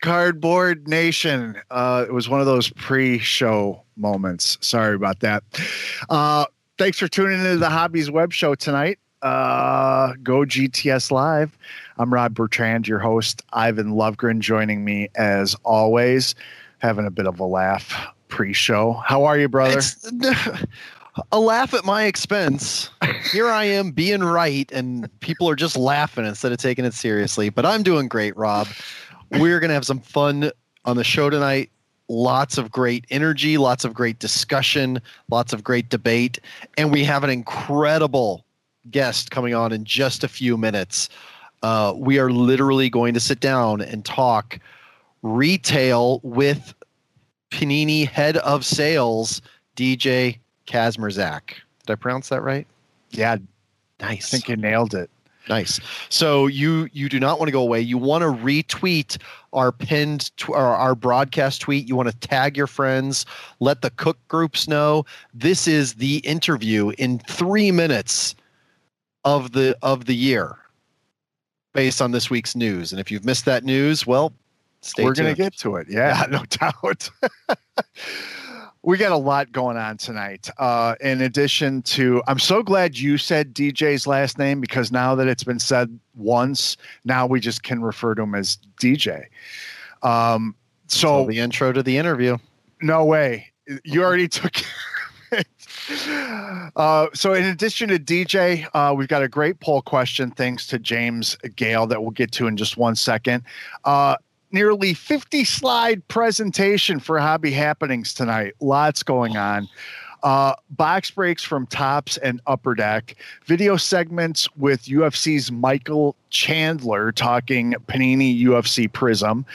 Cardboard Nation. It was one of those pre-show moments. Sorry about that. Thanks for tuning into the Hobbies Web Show tonight. Go GTS Live. I'm Rob Bertrand, your host. Ivan Lovegren joining me as always. Having a bit of a laugh pre-show. How are you, brother? A laugh at my expense. Here I am being right, and people are just laughing instead of taking it seriously. But I'm doing great, Rob. We're going to have some fun on the show tonight. Lots of great energy, lots of great discussion, lots of great debate. And we have an incredible guest coming on in just a few minutes. We are literally going to sit down and talk retail with Panini head of sales, DJ Kasmierczak. Did I pronounce that right? Yeah. Nice. I think you nailed it. Nice. So you do not want to go away. You want to retweet our pinned our broadcast tweet. You want to tag your friends. Let the cook groups know. This is the interview in 3 minutes of the year based on this week's news. And if you've missed that news, well, stay tuned. We're going to get to it. Yeah, no doubt. We got a lot going on tonight. In addition to, I'm so glad you said DJ's last name, because now that it's been said once, now we just can refer to him as DJ. So the intro to the interview. No way. You already took it. So in addition to DJ, we've got a great poll question, thanks to James Gale, that we'll get to in just 1 second. Nearly 50 slide presentation for Hobby Happenings tonight. Lots going on. Box breaks from Topps and Upper Deck. Video segments with UFC's Michael Chandler talking Panini UFC Prism.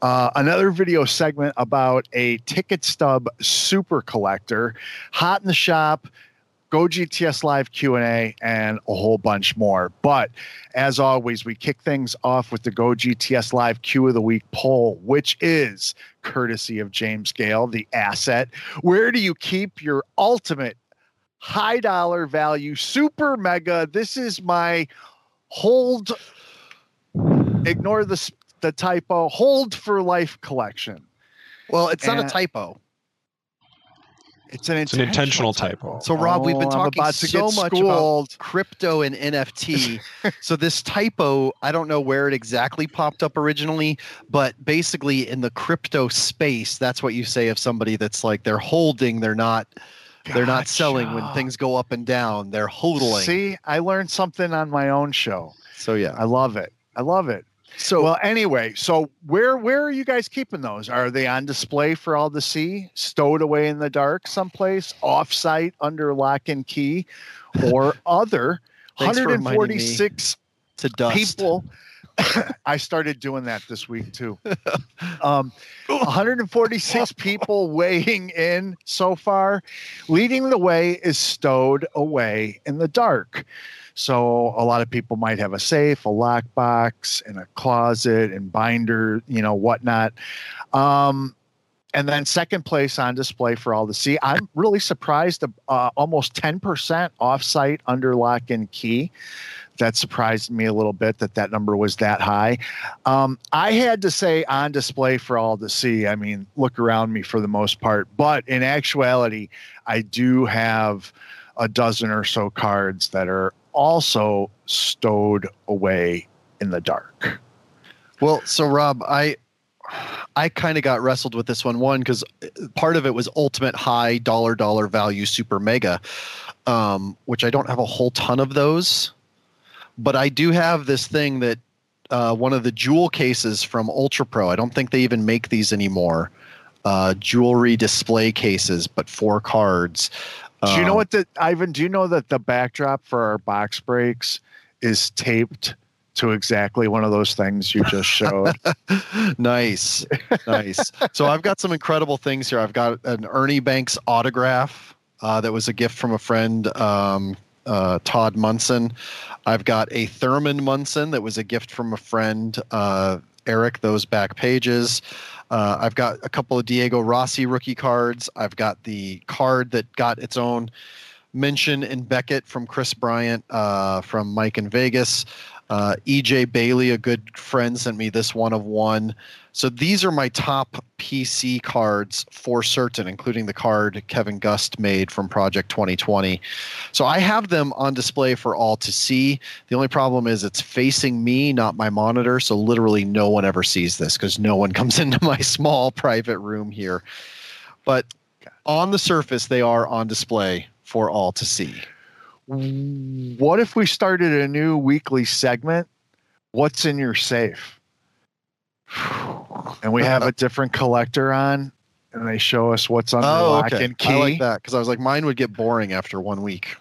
Another video segment about a ticket stub super collector. Hot in the shop. Go GTS Live Q&A, and a whole bunch more. But as always, we kick things off with the Go GTS Live Q of the Week poll, which is courtesy of James Gale, the asset. Where do you keep your ultimate high dollar value super mega? This is my hold. Ignore the typo. Hold for life collection. Well, it's not a typo. It's an intentional typo. So, Rob, we've been talking so much about crypto and NFT. So this typo, I don't know where it exactly popped up originally, but basically in the crypto space, that's what you say of somebody that's like they're holding, they're not selling when things go up and down. They're hodling. See, I learned something on my own show. So, yeah. I love it. So, well, anyway, so where are you guys keeping those? Are they on display for all to see, stowed away in the dark someplace, off-site, under lock and key, or other? 146 people. I started doing that this week, too. 146 people weighing in so far. Leading the way is stowed away in the dark. So a lot of people might have a safe, a lockbox, and a closet and binder, whatnot. And then second place on display for all to see. I'm really surprised. Almost 10% off-site under lock and key. That surprised me a little bit that number was that high. I had to say on display for all to see. I mean, look around me for the most part. But in actuality, I do have a dozen or so cards that are also stowed away in the dark. Well, so Rob, I kind of got wrestled with this one because part of it was ultimate high dollar value super mega, which I don't have a whole ton of those, but I do have this thing that one of the jewel cases from Ultra Pro. I don't think they even make these anymore. Jewelry display cases, but 4 cards. Do you know what, Ivan? Do you know that the backdrop for our box breaks is taped to exactly one of those things you just showed? Nice. So I've got some incredible things here. I've got an Ernie Banks autograph that was a gift from a friend, Todd Munson. I've got a Thurman Munson that was a gift from a friend, Eric. Those back pages. I've got a couple of Diego Rossi rookie cards. I've got the card that got its own mention in Beckett from Chris Bryant, from Mike in Vegas. EJ Bailey, a good friend, sent me this 1 of 1. So these are my top PC cards for certain, including the card Kevin Gust made from Project 2020. So I have them on display for all to see. The only problem is it's facing me, not my monitor. So literally no one ever sees this because no one comes into my small private room here. But on the surface, they are on display for all to see. What if we started a new weekly segment? What's in your safe? And we have a different collector on, and they show us what's under lock and key. I like that, because I was like, mine would get boring after 1 week.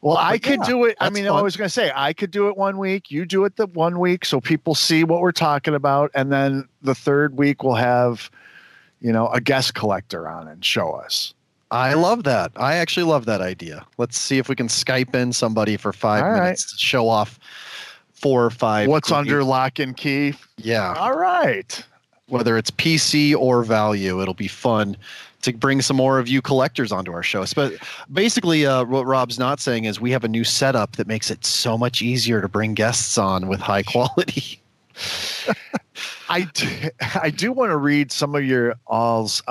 Well, I could do it. I mean, fun. I was going to say, I could do it 1 week. You do it the 1 week, so people see what we're talking about. And then the third week, we'll have, you know, a guest collector on and show us. I love that. I actually love that idea. Let's see if we can Skype in somebody for 5 minutes to show off 4 or 5. What's under lock and key? Yeah. All right. Whether it's PC or value, it'll be fun to bring some more of you collectors onto our show. But basically, what Rob's not saying is we have a new setup that makes it so much easier to bring guests on with high quality. I do want to read some of your all's.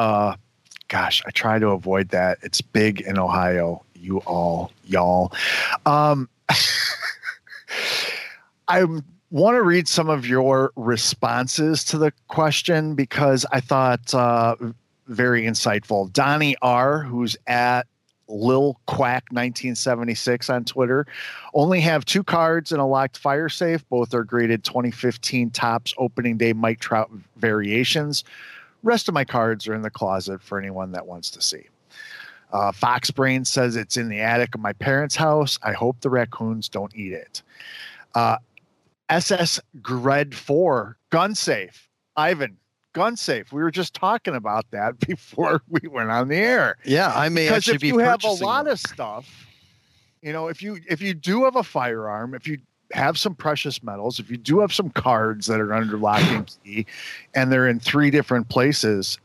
Gosh, I try to avoid that. It's big in Ohio. You all, y'all. I want to read some of your responses to the question because I thought very insightful. Donnie R., who's at Lil Quack 1976 on Twitter, only have 2 cards in a locked fire safe. Both are graded 2015 Topps opening day Mike Trout variations. Rest of my cards are in the closet for anyone that wants to see. Fox Brain says it's in the attic of my parents' house. I hope the raccoons don't eat it. SS Gred 4, gun safe. Ivan, gun safe. We were just talking about that before we went on the air. Yeah, I may actually be purchasing. Because if you have a lot of stuff, you know, if you do have a firearm, if you have some precious metals, if you do have some cards that are under lock and key and they're in 3 different places,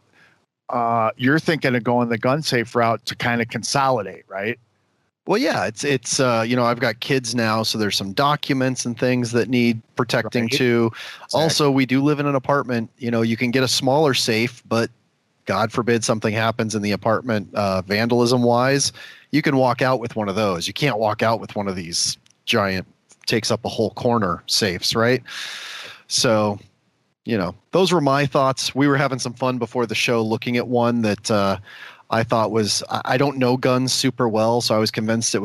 you're thinking of going the gun safe route to kind of consolidate, right? Well, yeah, it's you know, I've got kids now, so there's some documents and things that need protecting too. Exactly. Also, we do live in an apartment. You know, you can get a smaller safe, but God forbid something happens in the apartment vandalism wise, you can walk out with one of those. You can't walk out with one of these giant takes up a whole corner safes, right? So, you know, those were my thoughts. We were having some fun before the show looking at one that I thought was, I don't know guns super well, so I was convinced it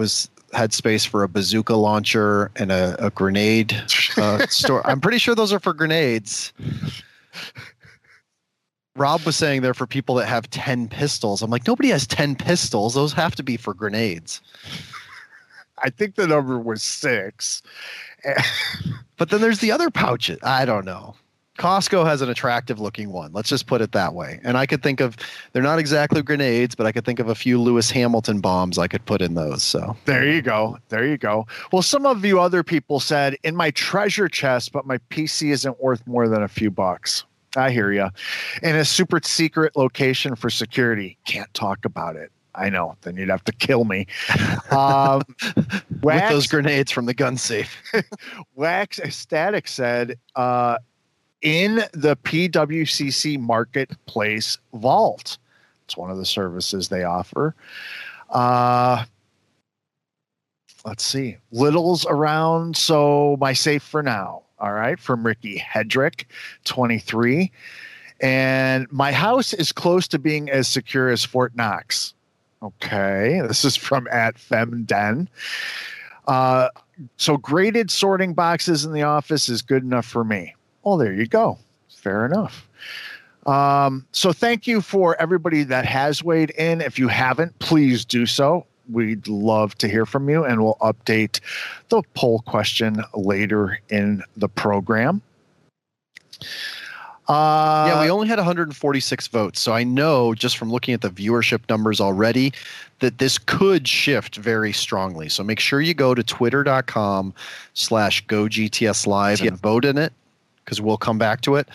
had space for a bazooka launcher and a grenade store. I'm pretty sure those are for grenades. Rob was saying they're for people that have 10 pistols. I'm like, nobody has 10 pistols. Those have to be for grenades. I think the number was 6. But then there's the other pouches. I don't know. Costco has an attractive looking one. Let's just put it that way. And I could think of, they're not exactly grenades, but I could think of a few Lewis Hamilton bombs I could put in those. So there you go. There you go. Well, some of you other people said in my treasure chest, but my PC isn't worth more than a few bucks. I hear you. In a super secret location for security. Can't talk about it. I know. Then you'd have to kill me. With those grenades from the gun safe. Wax Ecstatic said, in the PWCC Marketplace Vault. It's one of the services they offer. Let's see. Little's around, so my safe for now. All right. From Ricky Hedrick, 23. And my house is close to being as secure as Fort Knox. Okay, this is from @FemDen. So graded sorting boxes in the office is good enough for me. Oh, there you go. Fair enough. So thank you for everybody that has weighed in. If you haven't, please do so. We'd love to hear from you, and we'll update the poll question later in the program. Yeah, we only had 146 votes, so I know just from looking at the viewership numbers already that this could shift very strongly. So make sure you go to twitter.com/GoGTSLive and vote in it, because we'll come back to it.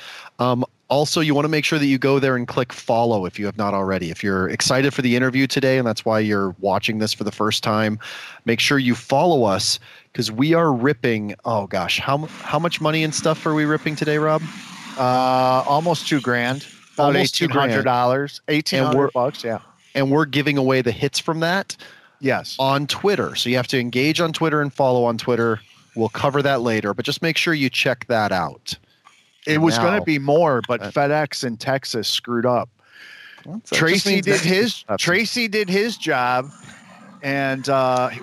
Also, you want to make sure that you go there and click follow if you have not already. If you're excited for the interview today and that's why you're watching this for the first time, make sure you follow us because we are ripping, oh gosh, how much money and stuff are we ripping today, Rob? Almost $2,000. About $1,800. $1,800 bucks, yeah. And we're giving away the hits from that. Yes. On Twitter. So you have to engage on Twitter and follow on Twitter. We'll cover that later, but just make sure you check that out. It was going to be more, but FedEx in Texas screwed up. Tracy did his job, and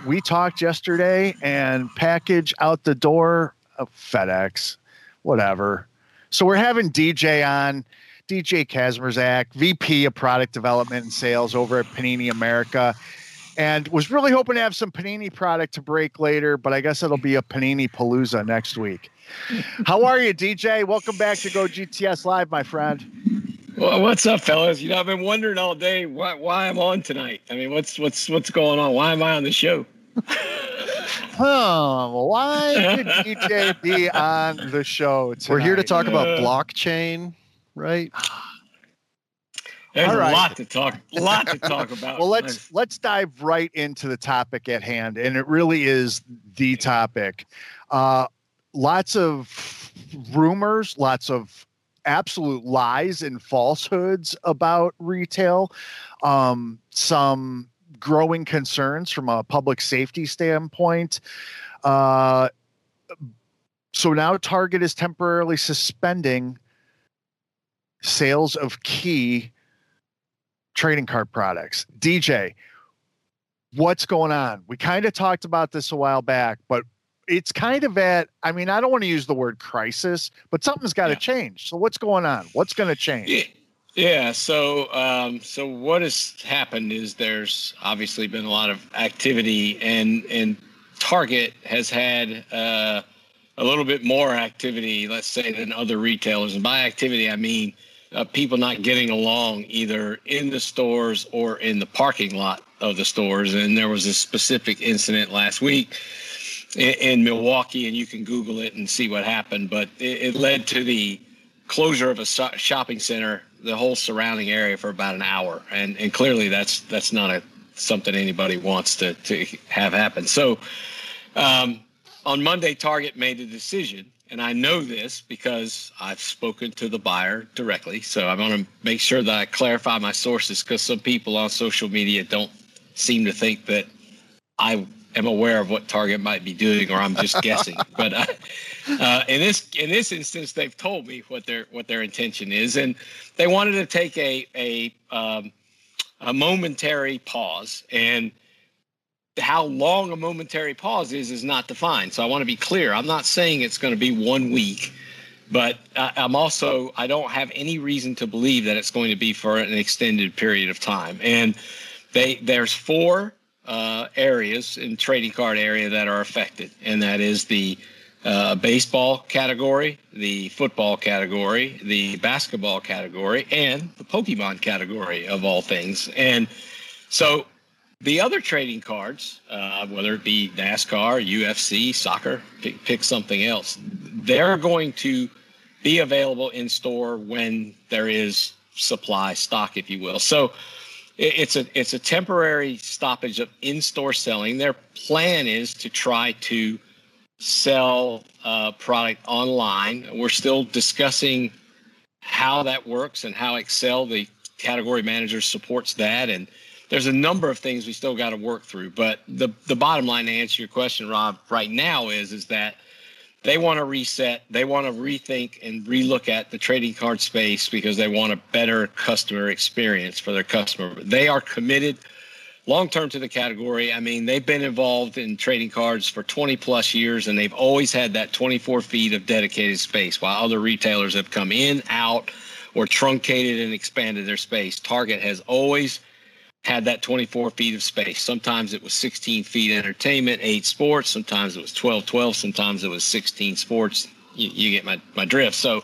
we talked yesterday, and package out the door of FedEx, whatever. So we're having DJ on, DJ Kasmierczak, VP of Product Development and Sales over at Panini America, and was really hoping to have some Panini product to break later, but I guess it'll be a Panini Palooza next week. How are you, DJ? Welcome back to Go GTS Live, my friend. Well, what's up, fellas? You know, I've been wondering all day why I'm on tonight. I mean, what's going on? Why am I on the show? Why did DJ be on the show tonight? We're here to talk about blockchain, right? There's all right. a lot to talk about. Well, let's dive right into the topic at hand, and it really is the topic. Lots of rumors, lots of absolute lies and falsehoods about retail, some growing concerns from a public safety standpoint. So now Target is temporarily suspending sales of key trading card products. DJ, what's going on? We kind of talked about this a while back, but it's kind of at, I mean, I don't want to use the word crisis, but something's got to change. So what's going on? What's going to change? Yeah. So what has happened is there's obviously been a lot of activity, and Target has had a little bit more activity, let's say, than other retailers. And by activity, I mean people not getting along either in the stores or in the parking lot of the stores. And there was a specific incident last week in Milwaukee, and you can Google it and see what happened, but it led to the closure of a shopping center, the whole surrounding area, for about an hour. And clearly that's not something anybody wants to have happen. So on Monday, Target made a decision, and I know this because I've spoken to the buyer directly. So I want to make sure that I clarify my sources, because some people on social media don't seem to think that I'm aware of what Target might be doing, or I'm just guessing. But in this instance, they've told me what their intention is, and they wanted to take a momentary pause, and how long a momentary pause is not defined. So I want to be clear. I'm not saying it's going to be 1 week, but I don't have any reason to believe that it's going to be for an extended period of time. And there's four areas in trading card area that are affected, and that is the baseball category, the football category, the basketball category, and the Pokemon category, of all things. And so the other trading cards, whether it be NASCAR, UFC, soccer, pick something else, they're going to be available in store when there is supply stock, if you will. So it's a temporary stoppage of in-store selling. Their plan is to try to sell product online. We're still discussing how that works and how Excel, the category manager, supports that. And there's a number of things we still got to work through. But the bottom line, to answer your question, Rob, right now is that they want to reset. They want to rethink and relook at the trading card space, because they want a better customer experience for their customer. They are committed long-term to the category. I mean, they've been involved in trading cards for 20-plus years, and they've always had that 24 feet of dedicated space, while other retailers have come in, out, or truncated and expanded their space. Target has always had that 24 feet of space. Sometimes it was 16 feet entertainment, 8 sports. Sometimes it was 12, sometimes it was 16 sports. You get my drift. So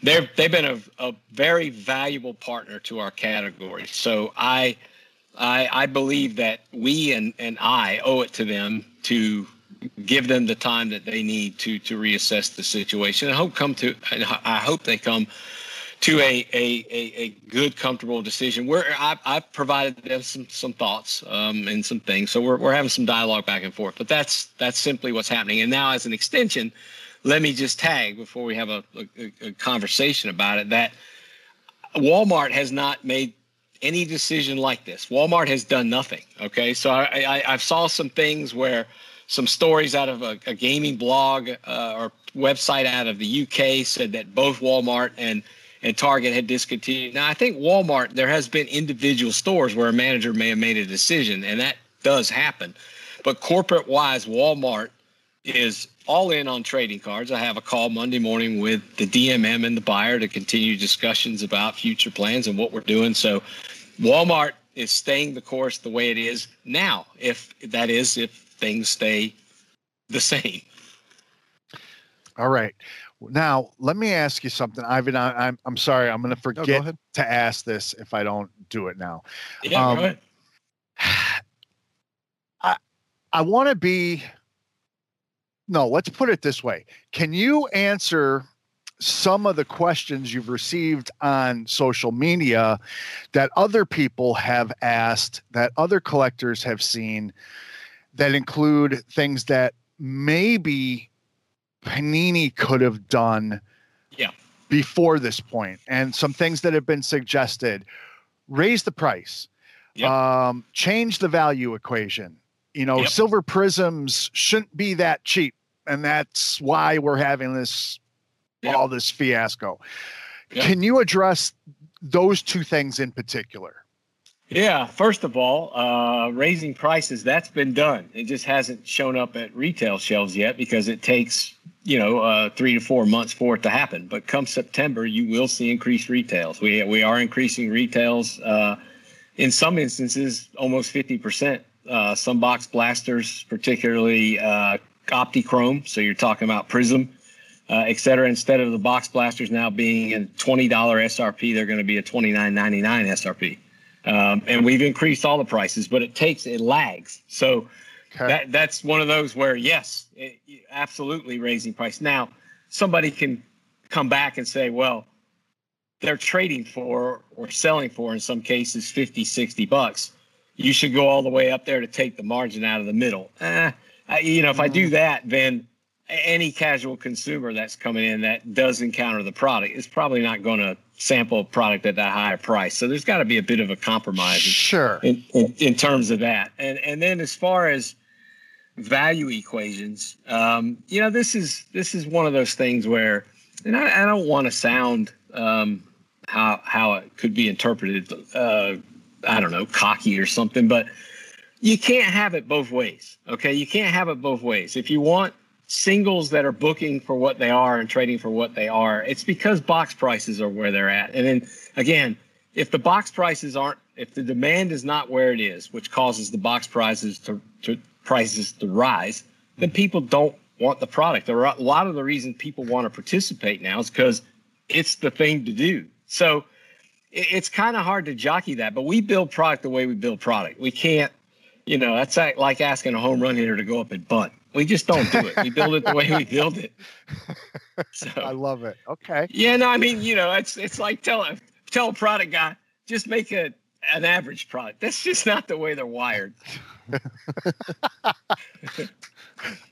they've been a very valuable partner to our category. So I believe that we and I owe it to them to give them the time that they need to reassess the situation. I hope they come to a good, comfortable decision where I provided them some thoughts and some things. So we're having some dialogue back and forth, but that's simply what's happening. And now as an extension, let me just tag before we have a conversation about it, that Walmart has not made any decision like this. Walmart has done nothing. Okay. So I saw some things where some stories out of a gaming blog or website out of the UK said that both Walmart and Target had discontinued. Now, I think Walmart, there has been individual stores where a manager may have made a decision, and that does happen. But corporate-wise, Walmart is all in on trading cards. I have a call Monday morning with the DMM and the buyer to continue discussions about future plans and what we're doing. So Walmart is staying the course the way it is now, if that is, if things stay the same. All right. Now, let me ask you something, Ivan. I'm sorry. I'm going to forget to ask this if I don't do it now. Yeah, go ahead. I want to be – no, let's put it this way. Can you answer some of the questions you've received on social media that other people have asked, that other collectors have seen, that include things that maybe – Panini could have done before this point, and some things that have been suggested? Raise the price, change the value equation. You know, silver prisms shouldn't be that cheap, and that's why we're having this all this fiasco. Can you address those two things in particular? Yeah, first of all, raising prices, that's been done. It just hasn't shown up at retail shelves yet because it takes, 3 to 4 months for it to happen. But come September, you will see increased retails. We are increasing retails in some instances almost 50%. Some box blasters, particularly OptiChrome, so you're talking about Prism, et cetera. Instead of the box blasters now being a $20 SRP, they're going to be a $29.99 SRP. And we've increased all the prices, but it lags. So that's one of those where, yes, absolutely raising price. Now, somebody can come back and say, well, they're trading for or selling for, in some cases, $50, $60. You should go all the way up there to take the margin out of the middle. If I do that, then any casual consumer that's coming in that does encounter the product is probably not going to sample a product at that higher price. So there's got to be a bit of a compromise in terms of that. And then as far as value equations, this is one of those things where, and I don't want to sound how it could be interpreted, I don't know, cocky or something, but you can't have it both ways. Okay. You can't have it both ways. If you want singles that are booking for what they are and trading for what they are, it's because box prices are where they're at. And then again, if the demand is not where it is, which causes the box prices to rise, then people don't want the product. There are a lot of the reason people want to participate now is because it's the thing to do. So it's kind of hard to jockey that, but we build product the way we build product. We can't, that's like asking a home run hitter to go up and bunt. We just don't do it. We build it the way we build it. So, I love it. Okay. Yeah, no, I mean, it's like tell a product guy, just make an average product. That's just not the way they're wired.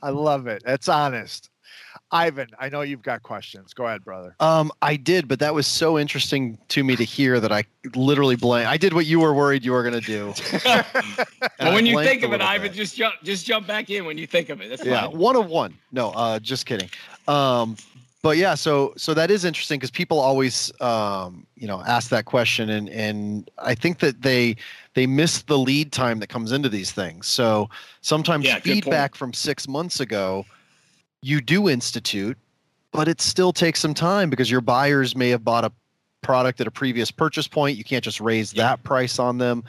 I love it. That's honest. Ivan, I know you've got questions. Go ahead, brother. I did, but that was so interesting to me to hear that I literally blanked. I did what you were worried you were going to do. Well, when you think of it, Ivan, just jump back in when you think of it. That's fine. 1 of 1. No, just kidding. But yeah, so that is interesting because people always, ask that question, and I think that they miss the lead time that comes into these things. So sometimes feedback from 6 months ago. You do institute, but it still takes some time because your buyers may have bought a product at a previous purchase point. You can't just raise that price on them.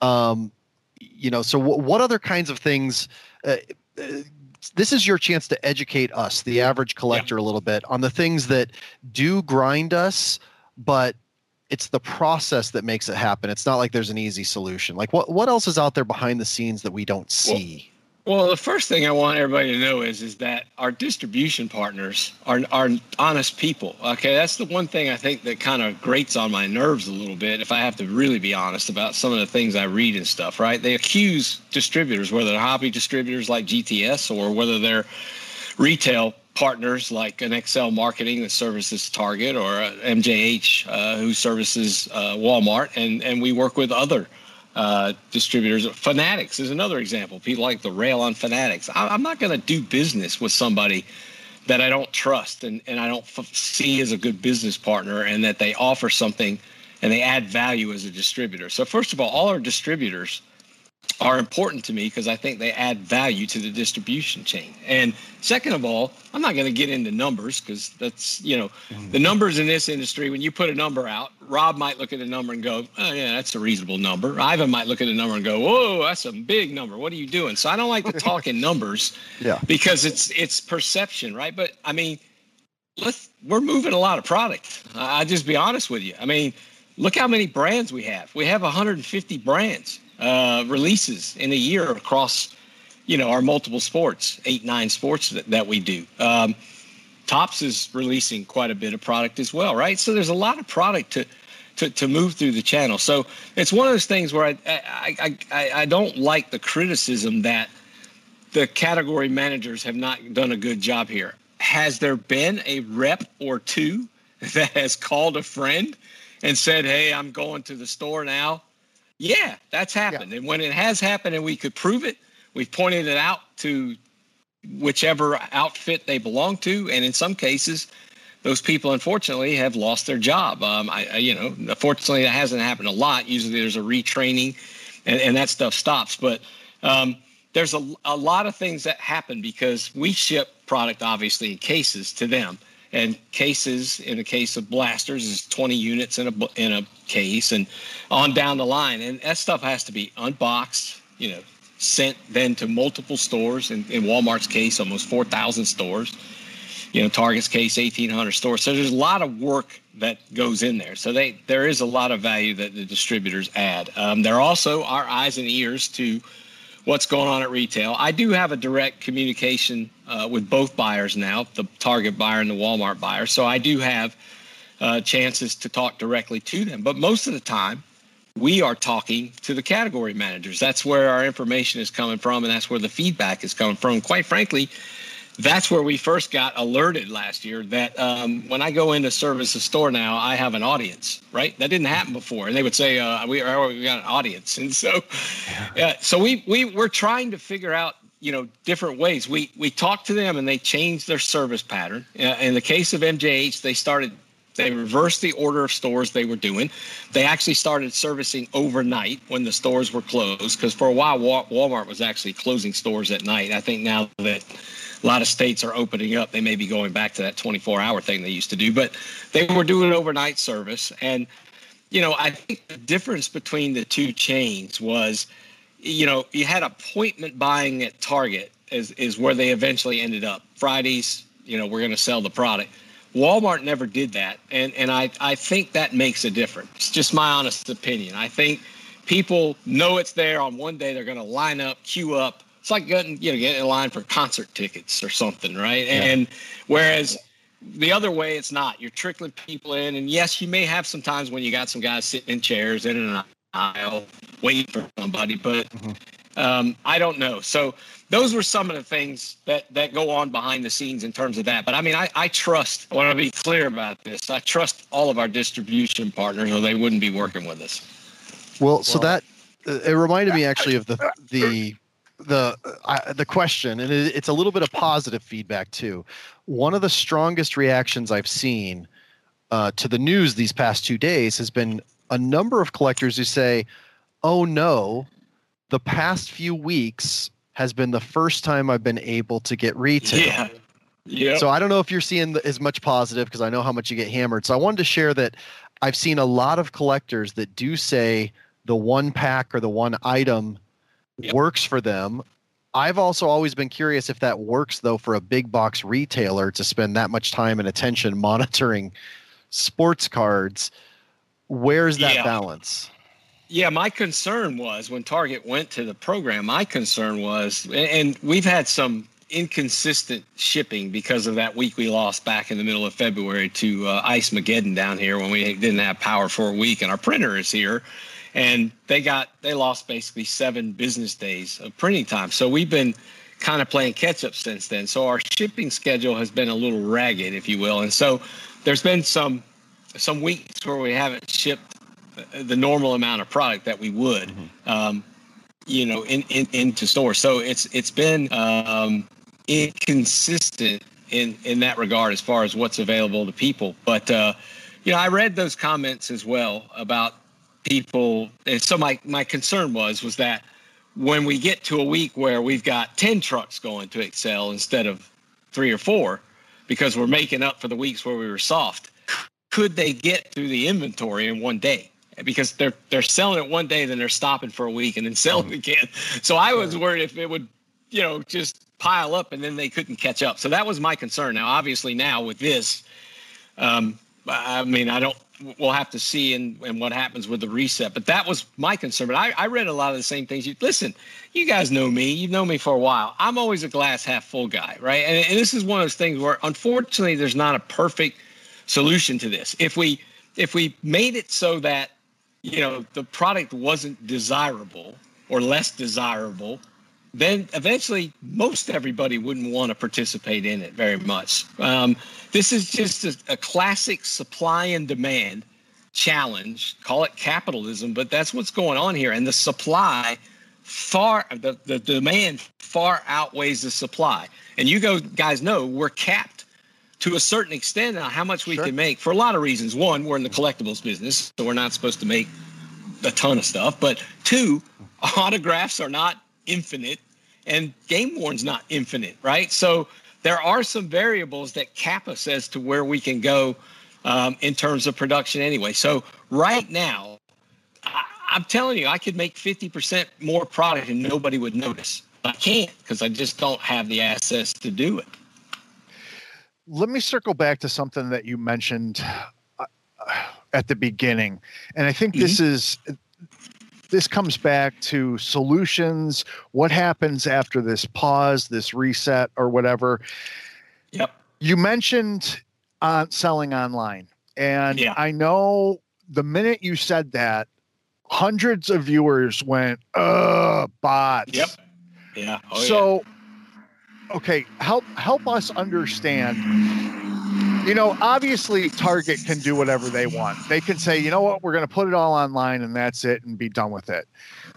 So what other kinds of things, this is your chance to educate us, the average collector, a little bit on the things that do grind us, but it's the process that makes it happen. It's not like there's an easy solution. Like what else is out there behind the scenes that we don't see? Well, the first thing I want everybody to know is that our distribution partners are honest people. Okay, that's the one thing I think that kind of grates on my nerves a little bit, if I have to really be honest about some of the things I read and stuff, right? They accuse distributors, whether they're hobby distributors like GTS or whether they're retail partners like an Excel Marketing that services Target or MJH who services Walmart, and we work with other distributors. Fanatics is another example. People like the rail on Fanatics. I'm not going to do business with somebody that I don't trust and I don't see as a good business partner, and that they offer something and they add value as a distributor. So first of all our distributors are important to me because I think they add value to the distribution chain. And second of all, I'm not going to get into numbers because that's, you know, the numbers in this industry, when you put a number out, Rob might look at a number and go, oh, yeah, that's a reasonable number. Ivan might look at a number and go, whoa, that's a big number. What are you doing? So I don't like to talk in numbers because it's perception, right? But, I mean, we're moving a lot of product. I'll just be honest with you. I mean, look how many brands we have. We have 150 brands. Releases in a year across, you know, our multiple sports, 8-9 sports that we do. Topps is releasing quite a bit of product as well, right? So there's a lot of product to move through the channel. So it's one of those things where I don't like the criticism that the category managers have not done a good job here. Has there been a rep or two that has called a friend and said, hey, I'm going to the store now? Yeah, that's happened. Yeah. And when it has happened and we could prove it, we've pointed it out to whichever outfit they belong to. And in some cases, those people, unfortunately, have lost their job. Fortunately, that hasn't happened a lot. Usually there's a retraining and that stuff stops. But there's a lot of things that happen because we ship product, obviously, in cases to them. And cases, in the case of blasters, is 20 units in a case, and on down the line. And that stuff has to be unboxed, you know, sent then to multiple stores. In Walmart's case, almost 4,000 stores. You know, Target's case, 1,800 stores. So there's a lot of work that goes in there. So there is a lot of value that the distributors add. They're also our eyes and ears to what's going on at retail. I do have a direct communication with both buyers now, the Target buyer and the Walmart buyer. So I do have chances to talk directly to them. But most of the time, we are talking to the category managers. That's where our information is coming from, and that's where the feedback is coming from. Quite frankly, that's where we first got alerted last year that when I go into service a store now, I have an audience, right? That didn't happen before. And they would say, we got an audience. And so we're trying to figure out, you know, different ways. We talk to them and they change their service pattern. In the case of MJH, they reversed the order of stores they were doing. They actually started servicing overnight when the stores were closed, because for a while Walmart was actually closing stores at night. I think now that a lot of states are opening up, they may be going back to that 24-hour thing they used to do, but they were doing overnight service. And, you know, I think the difference between the two chains was, you know, you had appointment buying at Target is where they eventually ended up. Fridays, you know, we're going to sell the product. Walmart never did that, and I think that makes a difference. It's just my honest opinion. I think people know it's there on one day. They're going to line up, queue up. It's like getting in line for concert tickets or something, right? Yeah. And whereas the other way, it's not. You're trickling people in, and yes, you may have some times when you got some guys sitting in chairs in an aisle waiting for somebody, but I don't know. So those were some of the things that go on behind the scenes in terms of that. But I mean, I want to be clear about this. I trust all of our distribution partners, or they wouldn't be working with us. Well, so that it reminded me actually of the question, and it's a little bit of positive feedback too. One of the strongest reactions I've seen to the news these past 2 days has been a number of collectors who say, "Oh no, the past few weeks has been the first time I've been able to get retail." Yeah. Yep. So I don't know if you're seeing as much positive, because I know how much you get hammered. So I wanted to share that I've seen a lot of collectors that do say the one pack or the one item works for them. I've also always been curious if that works, though, for a big box retailer to spend that much time and attention monitoring sports cards. Where's that balance? Yeah, my concern was when Target went to the program, my concern was, and we've had some inconsistent shipping because of that week we lost back in the middle of February to Ice Mageddon down here when we didn't have power for a week and our printer is here. And they lost basically 7 business days of printing time. So we've been kind of playing catch up since then. So our shipping schedule has been a little ragged, if you will. And so there's been some weeks where we haven't shipped the normal amount of product that we would, into stores. So it's been inconsistent in that regard as far as what's available to people. But, I read those comments as well about people. And so my concern was that when we get to a week where we've got 10 trucks going to Excel instead of 3 or 4, because we're making up for the weeks where we were soft, could they get through the inventory in 1 day? Because they're selling it 1 day, then they're stopping for a week and then selling again. So I was worried if it would, just pile up and then they couldn't catch up. So that was my concern. Now, obviously now with this, we'll have to see and what happens with the reset, but that was my concern. But I read a lot of the same things. You guys know me. You've known me for a while. I'm always a glass half full guy, right? And this is one of those things where unfortunately there's not a perfect solution to this. If we made it so that, the product wasn't desirable or less desirable, then eventually most everybody wouldn't want to participate in it very much. This is just a classic supply and demand challenge. Call it capitalism, but that's what's going on here. And the supply the demand far outweighs the supply. And you guys know we're capped to a certain extent on how much we can make for a lot of reasons. One, we're in the collectibles business, so we're not supposed to make a ton of stuff. But 2, autographs are not infinite and game worn's not infinite, right? So there are some variables that cap us as to where we can go in terms of production anyway. So right now, I'm telling you, I could make 50% more product and nobody would notice. I can't because I just don't have the assets to do it. Let me circle back to something that you mentioned at the beginning. And I think this comes back to solutions. What happens after this pause, this reset, or whatever? Yep. You mentioned selling online. And I know the minute you said that, hundreds of viewers went, bots. Yep. Yeah. Oh, so, okay, help us understand. Obviously Target can do whatever they want. They can say, you know what, we're going to put it all online and that's it and be done with it.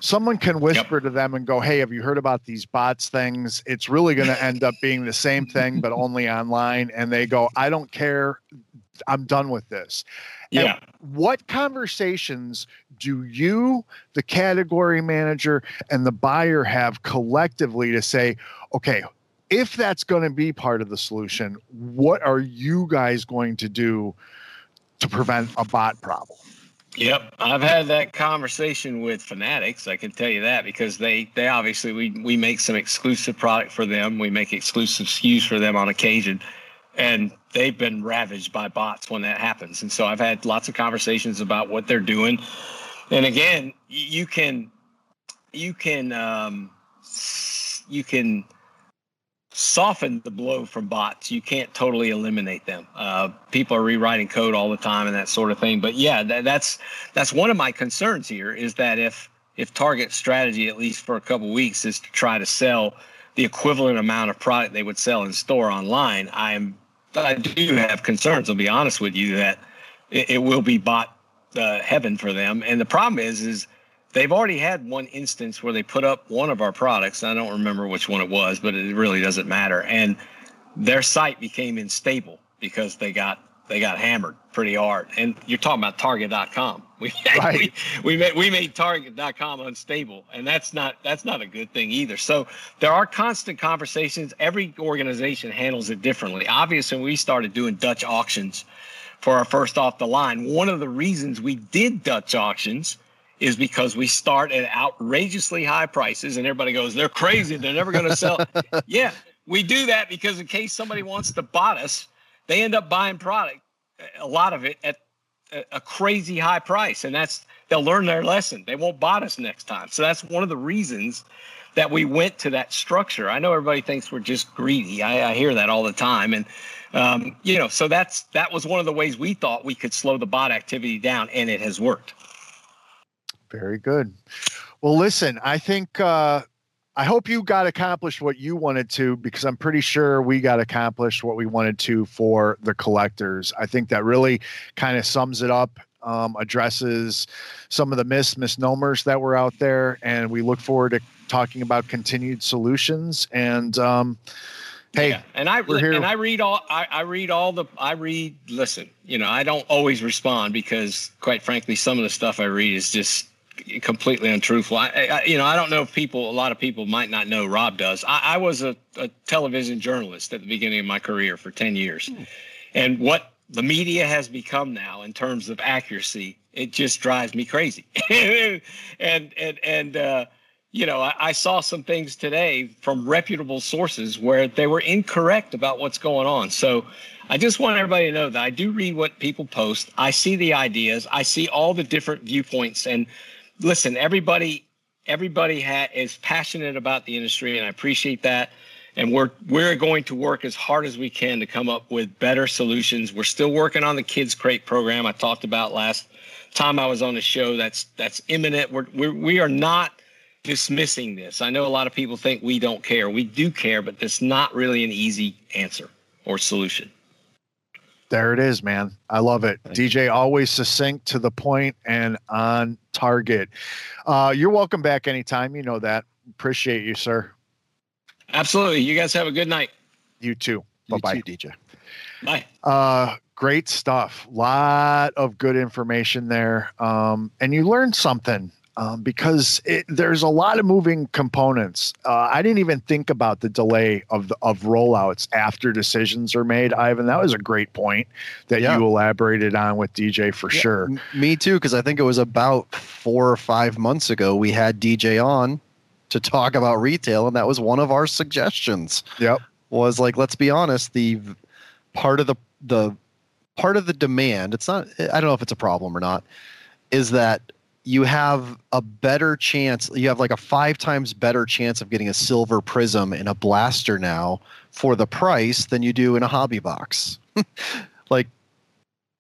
Someone can whisper to them and go, hey, have you heard about these bots things? It's really going to end up being the same thing, but only online. And they go, I don't care. I'm done with this. Yeah. And what conversations do you, the category manager, and the buyer have collectively to say, okay, if that's going to be part of the solution, what are you guys going to do to prevent a bot problem? Yep. I've had that conversation with Fanatics. I can tell you that because they obviously, we make some exclusive product for them. We make exclusive SKUs for them on occasion, and they've been ravaged by bots when that happens. And so I've had lots of conversations about what they're doing. And again, you can soften the blow from bots. You can't totally eliminate them. People are rewriting code all the time and that sort of thing. But yeah, that's one of my concerns here is that if Target's strategy, at least for a couple of weeks, is to try to sell the equivalent amount of product they would sell in store online, I do have concerns. I'll be honest with you that it will be bot heaven for them. And the problem is they've already had one instance where they put up one of our products. I don't remember which one it was, but it really doesn't matter. And their site became unstable because they got hammered pretty hard. And you're talking about Target.com. We made Target.com unstable, and that's not a good thing either. So there are constant conversations. Every organization handles it differently. Obviously, when we started doing Dutch auctions for our first off the line, one of the reasons we did Dutch auctions is because we start at outrageously high prices and everybody goes, they're crazy, they're never going to sell. Yeah, we do that because in case somebody wants to bot us, they end up buying product, a lot of it, at a crazy high price. And that's they'll learn their lesson. They won't bot us next time. So that's one of the reasons that we went to that structure. I know everybody thinks we're just greedy. I hear that all the time. And, you know, so that was one of the ways we thought we could slow the bot activity down, and it has worked. Very good. Well, listen, I think, I hope you got accomplished what you wanted to, because I'm pretty sure we got accomplished what we wanted to for the collectors. I think that really kind of sums it up, addresses some of the misnomers that were out there, and we look forward to talking about continued solutions. And, hey, yeah. I read, listen, you know, I don't always respond, because quite frankly, some of the stuff I read is just completely untruthful. I don't know if people, a lot of people might not know Rob does. I was a television journalist at the beginning of my career for 10 years. And what the media has become now in terms of accuracy, it just drives me crazy. You know, I saw some things today from reputable sources where they were incorrect about what's going on. So I just want everybody to know that I do read what people post. I see the ideas. I see all the different viewpoints. And listen, everybody is passionate about the industry, and I appreciate that. And we're going to work as hard as we can to come up with better solutions. We're still working on the Kids Crate program I talked about last time I was on the show. That's imminent. We are not dismissing this. I know a lot of people think we don't care. We do care, but it's not really an easy answer or solution. There it is, man. I love it. Thank you, DJ, always succinct, to the point, and on target. You're welcome back anytime. You know that. Appreciate you, sir. Absolutely. You guys have a good night. You too. Bye-bye. You too, DJ. Bye. Great stuff. Lot of good information there. And you learned something. Because there's a lot of moving components. I didn't even think about the delay of rollouts after decisions are made, Ivan. That was a great point that you elaborated on with DJ for sure. Me too, because I think it was about 4 or 5 months ago we had DJ on to talk about retail, and that was one of our suggestions. Yep, was like, let's be honest, the part of the demand. It's not. I don't know if it's a problem or not. Is that you have a better chance. You have like a 5 times better chance of getting a silver prism in a blaster now for the price than you do in a hobby box. Like,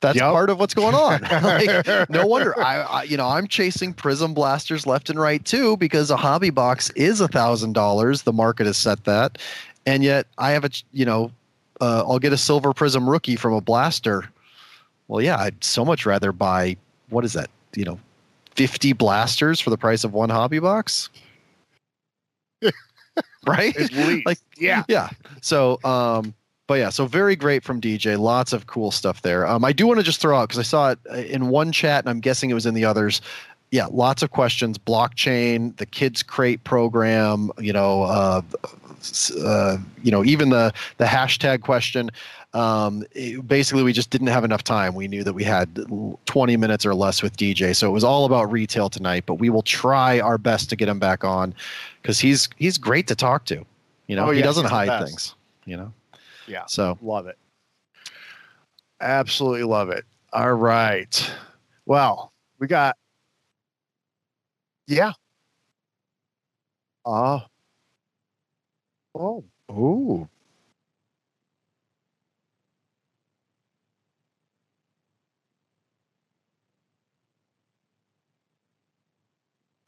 that's part of what's going on. Like, no wonder I'm chasing prism blasters left and right too, because a hobby box is $1,000. The market has set that. And yet I have I'll get a silver prism rookie from a blaster. Well, yeah, I'd so much rather buy, 50 blasters for the price of one hobby box. Right? At least. Yeah. So, so very great from DJ. Lots of cool stuff there. I do want to just throw out, because I saw it in one chat and I'm guessing it was in the others. Yeah. Lots of questions. Blockchain, the Kids Crate program, even the hashtag question. Basically, we just didn't have enough time. We knew that we had 20 minutes or less with DJ, so it was all about retail tonight. But we will try our best to get him back on, because he's great to talk to. He doesn't hide things. Yeah. So love it. Absolutely love it. All right. Well, we got. Yeah. Oh.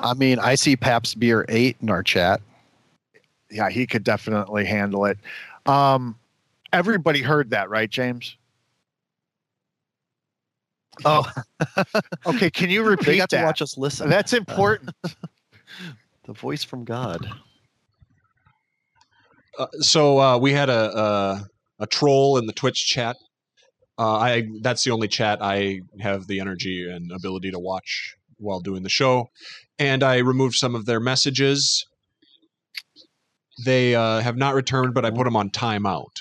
I mean, I see Pabst Beer 8 in our chat. Yeah, he could definitely handle it. Everybody heard that, right, James? Oh, okay. Can you repeat that? They got to watch us listen. That's important. The voice from God. We had a troll in the Twitch chat. That's the only chat I have the energy and ability to watch while doing the show, and I removed some of their messages. They have not returned, but I put them on timeout,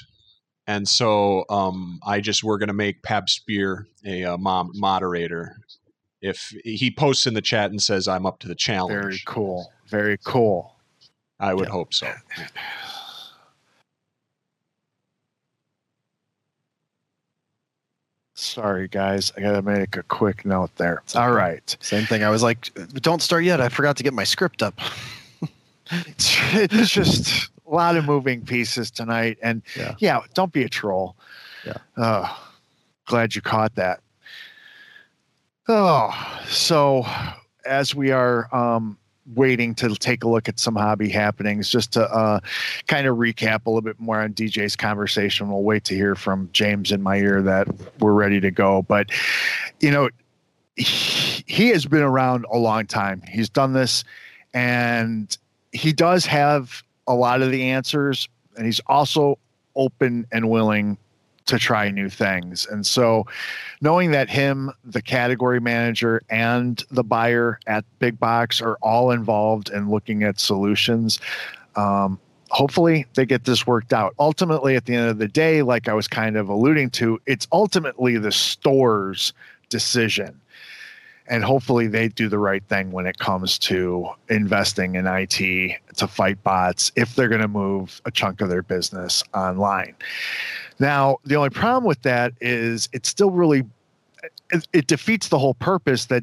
and so we're going to make Pabst Beer a moderator. If he posts in the chat and says I'm up to the challenge, very cool. I would hope so. Sorry, guys. I got to make a quick note there. Okay. All right. Same thing. I was like, don't start yet. I forgot to get my script up. It's just a lot of moving pieces tonight. And, yeah don't be a troll. Yeah. Glad you caught that. Oh, so as we are waiting to take a look at some hobby happenings, just to kind of recap a little bit more on DJ's conversation. We'll wait to hear from James in my ear that we're ready to go. But, you know, he has been around a long time. He's done this, and he does have a lot of the answers, and he's also open and willing to try new things. And so knowing that him, the category manager, and the buyer at Big Box are all involved in looking at solutions, hopefully they get this worked out. Ultimately, at the end of the day, like I was kind of alluding to, it's ultimately the store's decision. And hopefully they do the right thing when it comes to investing in IT to fight bots if they're going to move a chunk of their business online. Now, the only problem with that is it still really it defeats the whole purpose that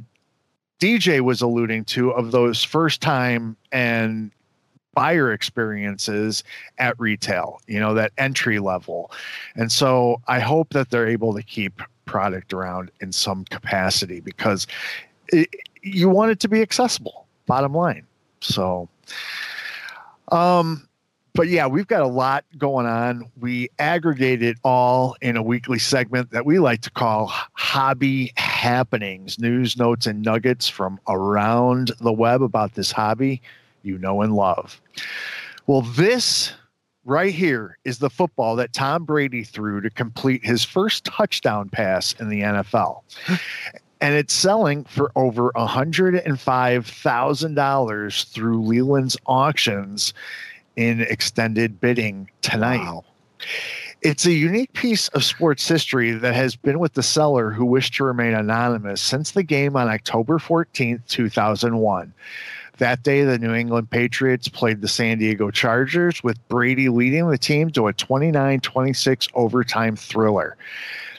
DJ was alluding to of those first time and buyer experiences at retail, you know, that entry level. And so I hope that they're able to keep product around in some capacity because you want it to be accessible, bottom line. So, but yeah, we've got a lot going on. We aggregate it all in a weekly segment that we like to call Hobby Happenings, news, notes, and nuggets from around the web about this hobby you know and love. Well, this right here is the football that Tom Brady threw to complete his first touchdown pass in the NFL. And it's selling for over $105,000 through Leland's Auctions in extended bidding tonight. Wow. It's a unique piece of sports history that has been with the seller who wished to remain anonymous since the game on October 14th, 2001. That day, the New England Patriots played the San Diego Chargers, with Brady leading the team to a 29-26 overtime thriller.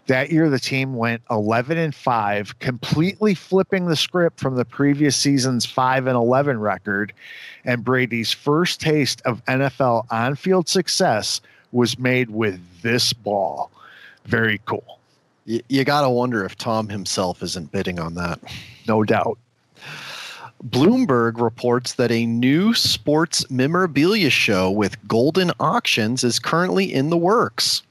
That year, the team went 11-5, completely flipping the script from the previous season's 5-11 record, and Brady's first taste of NFL on-field success was made with this ball. Very cool. You got to wonder if Tom himself isn't bidding on that. No doubt. Bloomberg reports that a new sports memorabilia show with Golden Auctions is currently in the works.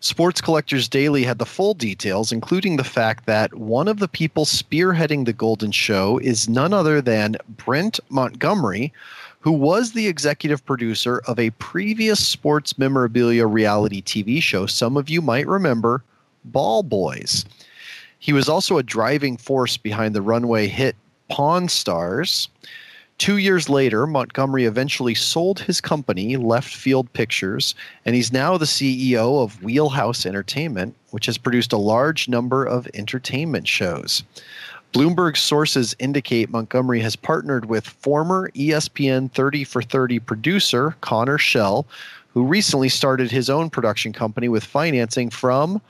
Sports Collectors Daily had the full details, including the fact that one of the people spearheading the Golden Show is none other than Brent Montgomery, who was the executive producer of a previous sports memorabilia reality TV show some of you might remember, Ball Boys. He was also a driving force behind the runway hit Pawn Stars. 2 years later, Montgomery eventually sold his company, Left Field Pictures, and he's now the CEO of Wheelhouse Entertainment, which has produced a large number of entertainment shows. Bloomberg sources indicate Montgomery has partnered with former ESPN 30 for 30 producer Connor Schell, who recently started his own production company with financing from,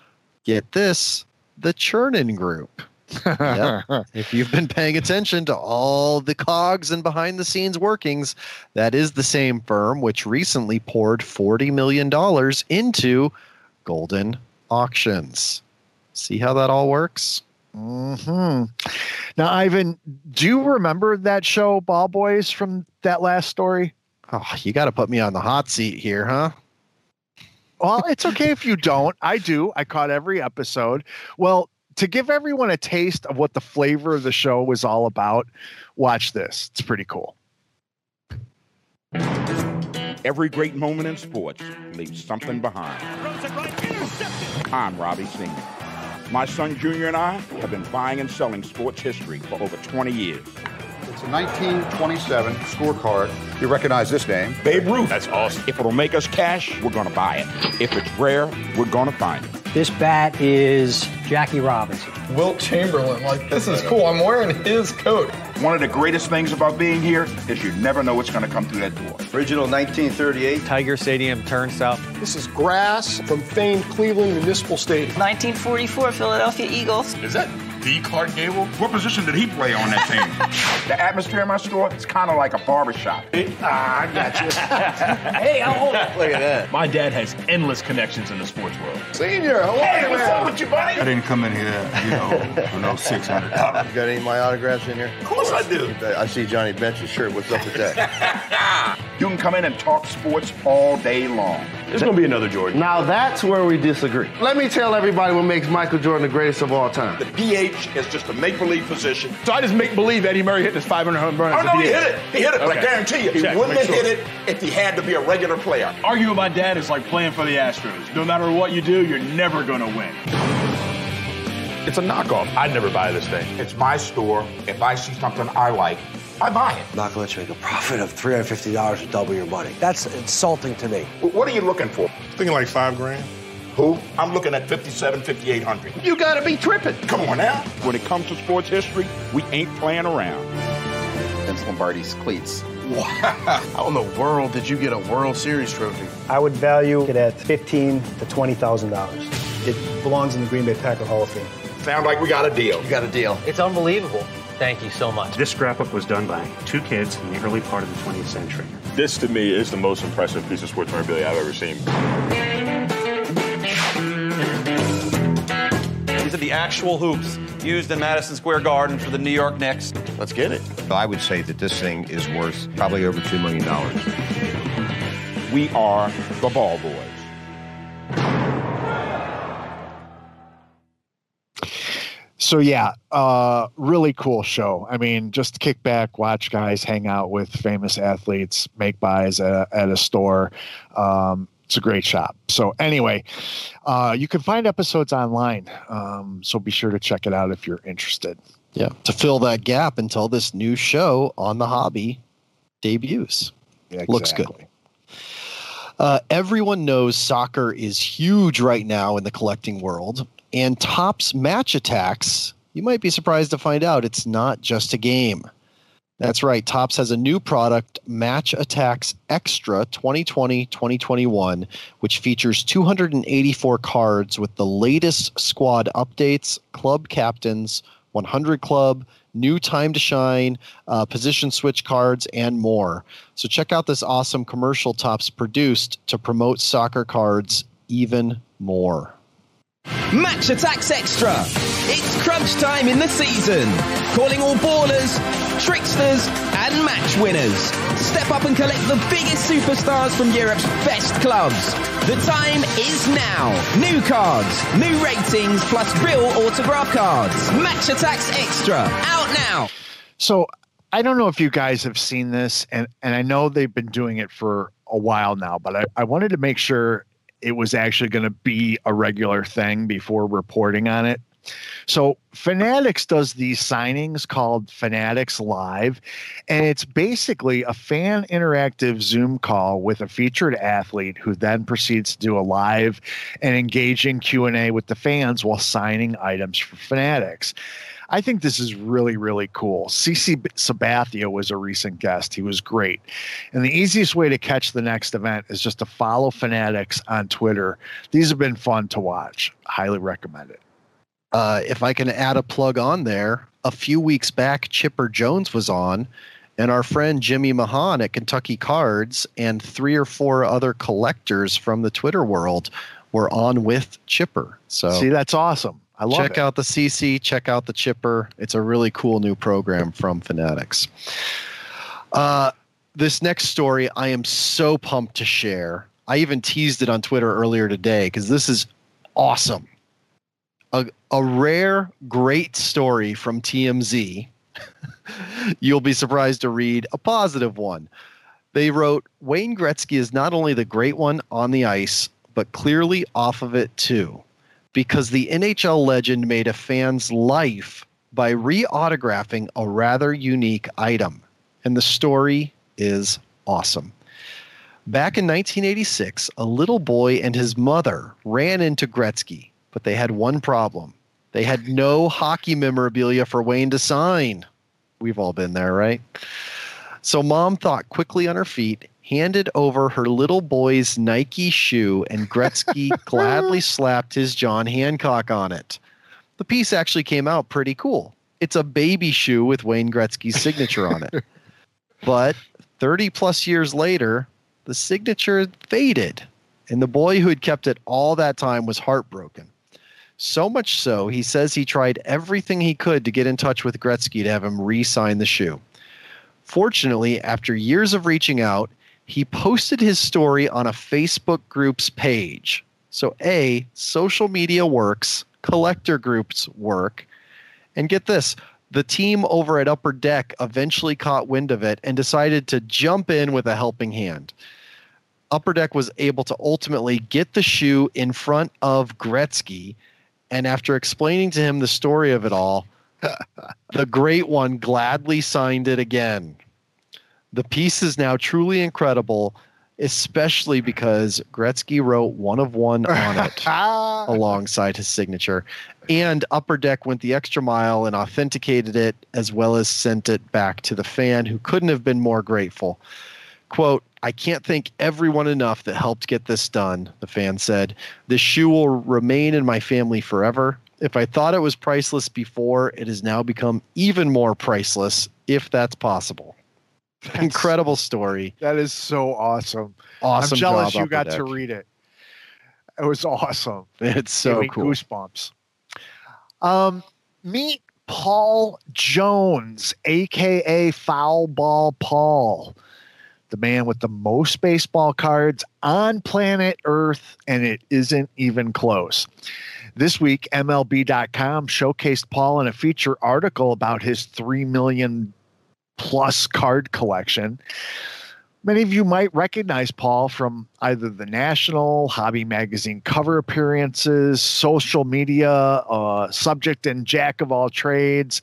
get this, the Chernin Group. Yep. If you've been paying attention to all the cogs and behind the scenes workings, that is the same firm which recently poured $40 million into Golden Auctions. See how that all works? Mm-hmm. Now, Ivan, do you remember that show, Ball Boys, from that last story? Oh, you got to put me on the hot seat here, huh? Well, it's okay if you don't. I do. I caught every episode. Well, to give everyone a taste of what the flavor of the show was all about, watch this. It's pretty cool. Every great moment in sports leaves something behind. I'm Robbie Senior. My son Junior and I have been buying and selling sports history for over 20 years. It's a 1927 scorecard. You recognize this name? Babe Ruth. That's awesome. If it'll make us cash, we're going to buy it. If it's rare, we're going to find it. This bat is Jackie Robinson. Wilt Chamberlain. Like, this is cool. I'm wearing his coat. One of the greatest things about being here is you never know what's going to come through that door. Original 1938. Tiger Stadium turnstile. This is grass from famed Cleveland Municipal Stadium. 1944 Philadelphia Eagles. Is that D. Clark Gable? What position did he play on that team? The atmosphere in my store is kind of like a barbershop. I got you. Hey, how old are you? Look at that. My dad has endless connections in the sports world. Senior, how are you? Hey, what's up with you, buddy? I didn't come in here, you know, for no $600. You got any of my autographs in here? Of course I do. I see Johnny Bench's shirt. What's up with that? You can come in and talk sports all day long. There's going to be another Jordan. Now that's where we disagree. Let me tell everybody what makes Michael Jordan the greatest of all time. The PH is just a make-believe position. So I just make-believe Eddie Murray hit this 500 home run. Oh, no, he hit it. He hit it, okay. I guarantee you. He wouldn't have hit it if he had to be a regular player. Arguing with my dad is like playing for the Astros. No matter what you do, you're never going to win. It's a knockoff. I'd never buy this thing. It's my store. If I see something I like, I buy it. I'm not going to let you make a profit of $350 to double your money. That's insulting to me. What are you looking for? I'm thinking like $5 grand. Who? I'm looking at 57, 5800. You got to be tripping. Come on now. When it comes to sports history, we ain't playing around. Vince Lombardi's cleats. Wow. How in the world did you get a World Series trophy? I would value it at $15,000 to $20,000. It belongs in the Green Bay Packer Hall of Fame. Sound like we got a deal. You got a deal. It's unbelievable. Thank you so much. This scrapbook was done by two kids in the early part of the 20th century. This, to me, is the most impressive piece of sports memorabilia I've ever seen. These are the actual hoops used in Madison Square Garden for the New York Knicks. Let's get it. I would say that this thing is worth probably over $2 million. We are the Ball Boys. So, yeah, really cool show. I mean, just kick back, watch guys hang out with famous athletes, make buys at a store. It's a great shop. So anyway, you can find episodes online. So be sure to check it out if you're interested. Yeah, to fill that gap until this new show on the hobby debuts. Yeah, exactly. Looks good. Everyone knows soccer is huge right now in the collecting world. And Topps Match Attacks, you might be surprised to find out it's not just a game. That's right. Topps has a new product, Match Attacks Extra 2020-2021, which features 284 cards with the latest squad updates, club captains, 100 club, new time to shine, position switch cards, and more. So check out this awesome commercial Topps produced to promote soccer cards even more. Match Attacks Extra. It's crunch time in the season. Calling all ballers, tricksters and match winners. Step up and collect the biggest superstars from Europe's best clubs. The time is now. New cards, new ratings, plus real autograph cards. Match Attacks Extra. Out now. So I don't know if you guys have seen this, and I know they've been doing it for a while now, but I wanted to make sure it was actually going to be a regular thing before reporting on it. So Fanatics does these signings called Fanatics Live, and it's basically a fan interactive Zoom call with a featured athlete who then proceeds to do a live and engaging Q&A with the fans while signing items for Fanatics. I think this is really, really cool. CC Sabathia was a recent guest. He was great. And the easiest way to catch the next event is just to follow Fanatics on Twitter. These have been fun to watch. Highly recommend it. If I can add a plug on there, a few weeks back, Chipper Jones was on, and our friend Jimmy Mahan at Kentucky Cards and three or four other collectors from the Twitter world were on with Chipper. So see, that's awesome. I love it. Check out the CC, check out the Chipper. It's a really cool new program from Fanatics. This next story, I am so pumped to share. I even teased it on Twitter earlier today because this is awesome. A rare, great story from TMZ. You'll be surprised to read a positive one. They wrote, Wayne Gretzky is not only the great one on the ice, but clearly off of it too. Because the NHL legend made a fan's life by re-autographing a rather unique item. And the story is awesome. Back in 1986, a little boy and his mother ran into Gretzky, but they had one problem. They had no hockey memorabilia for Wayne to sign. We've all been there, right? So Mom thought quickly on her feet, handed over her little boy's Nike shoe, and Gretzky gladly slapped his John Hancock on it. The piece actually came out pretty cool. It's a baby shoe with Wayne Gretzky's signature on it. But 30 plus years later, the signature faded, and the boy who had kept it all that time was heartbroken. So much so, he says he tried everything he could to get in touch with Gretzky to have him re-sign the shoe. Fortunately, after years of reaching out, he posted his story on a Facebook group's page. So A, social media works, collector groups work, and get this, the team over at Upper Deck eventually caught wind of it and decided to jump in with a helping hand. Upper Deck was able to ultimately get the shoe in front of Gretzky, and after explaining to him the story of it all, the great one gladly signed it again. The piece is now truly incredible, especially because Gretzky wrote one of one on it alongside his signature. And Upper Deck went the extra mile and authenticated it, as well as sent it back to the fan, who couldn't have been more grateful. Quote, "I can't thank everyone enough that helped get this done," the fan said. "This shoe will remain in my family forever. If I thought it was priceless before, it has now become even more priceless, if that's possible." That's, incredible story. That is so awesome. Awesome. I'm jealous you got to read it. It was awesome. It's so cool. Goosebumps. Meet Paul Jones, a.k.a. Foul Ball Paul, the man with the most baseball cards on planet Earth, and it isn't even close. This week, MLB.com showcased Paul in a feature article about his 3 million plus card collection. Many of you might recognize Paul from either The National, Hobby Magazine cover appearances, social media, subject and jack of all trades,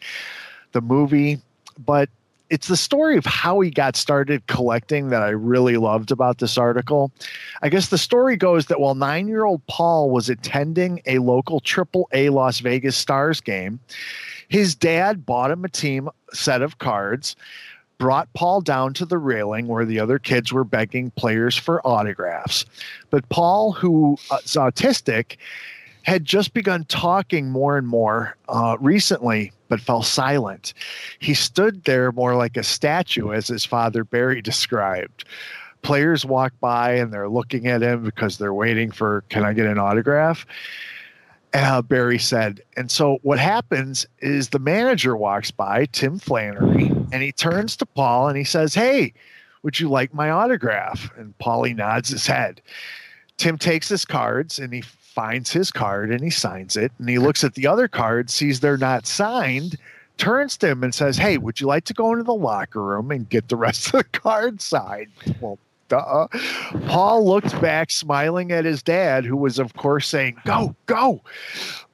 the movie. But it's the story of how he got started collecting that I really loved about this article. I guess the story goes that while 9-year-old Paul was attending a local AAA Las Vegas Stars game, his dad bought him a team set of cards, brought Paul down to the railing where the other kids were begging players for autographs. But Paul, who is autistic, had just begun talking more and more recently, but fell silent. He stood there more like a statue, as his father Barry described. Players walk by and they're looking at him because they're waiting for, "Can I get an autograph?" Barry said. And so what happens is the manager walks by, Tim Flannery, and he turns to Paul and he says, "Hey, would you like my autograph?" And Paulie nods his head. Tim takes his cards and he finds his card and he signs it, and he looks at the other cards, sees they're not signed, turns to him and says, "Hey, would you like to go into the locker room and get the rest of the cards signed?" Well, duh. Paul looked back, smiling at his dad, who was, of course, saying, "Go, go."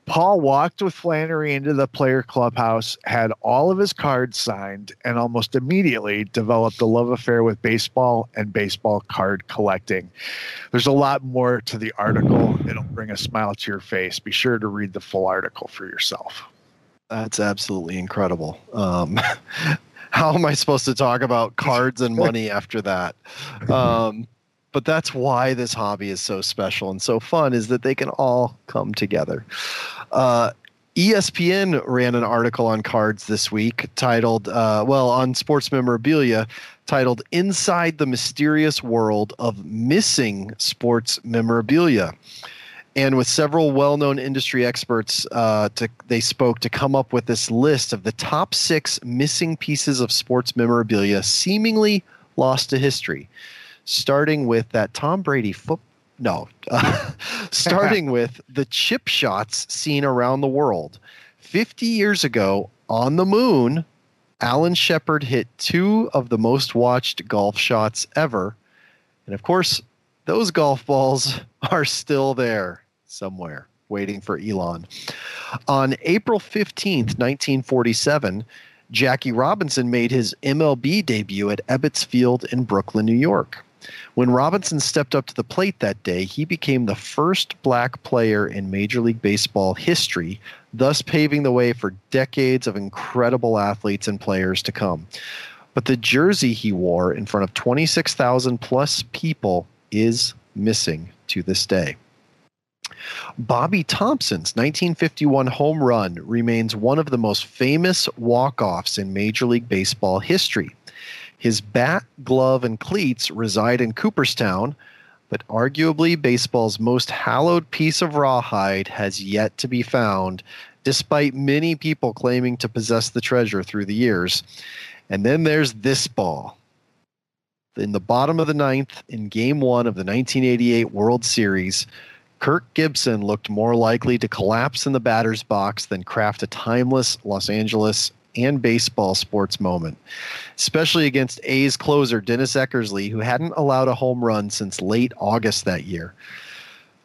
Paul walked with Flannery into the player clubhouse, had all of his cards signed, and almost immediately developed a love affair with baseball and baseball card collecting. There's a lot more to the article. It'll bring a smile to your face. Be sure to read the full article for yourself. That's absolutely incredible. How am I supposed to talk about cards and money after that? But that's why this hobby is so special and so fun, is that they can all come together. ESPN ran an article on cards this week titled, on sports memorabilia, titled "Inside the Mysterious World of Missing Sports Memorabilia." And with several well-known industry experts, they spoke to come up with this list of the top 6 missing pieces of sports memorabilia seemingly lost to history. Starting with that Tom Brady starting with the chip shots seen around the world. 50 years ago, on the moon, Alan Shepard hit 2 of the most watched golf shots ever. And of course, those golf balls are still there somewhere. waiting for Elon. On April 15th, 1947, Jackie Robinson made his MLB debut at Ebbets Field in Brooklyn, New York. When Robinson stepped up to the plate that day, he became the first black player in Major League Baseball history, thus paving the way for decades of incredible athletes and players to come. But the jersey he wore in front of 26,000 plus people is missing to this day. Bobby Thompson's 1951 home run remains one of the most famous walk-offs in Major League Baseball history. His bat, glove, and cleats reside in Cooperstown, but arguably baseball's most hallowed piece of rawhide has yet to be found, despite many people claiming to possess the treasure through the years. And then there's this ball. In the bottom of the ninth, in Game 1 of the 1988 World Series, Kirk Gibson looked more likely to collapse in the batter's box than craft a timeless Los Angeles and baseball sports moment, especially against A's closer Dennis Eckersley, who hadn't allowed a home run since late August that year.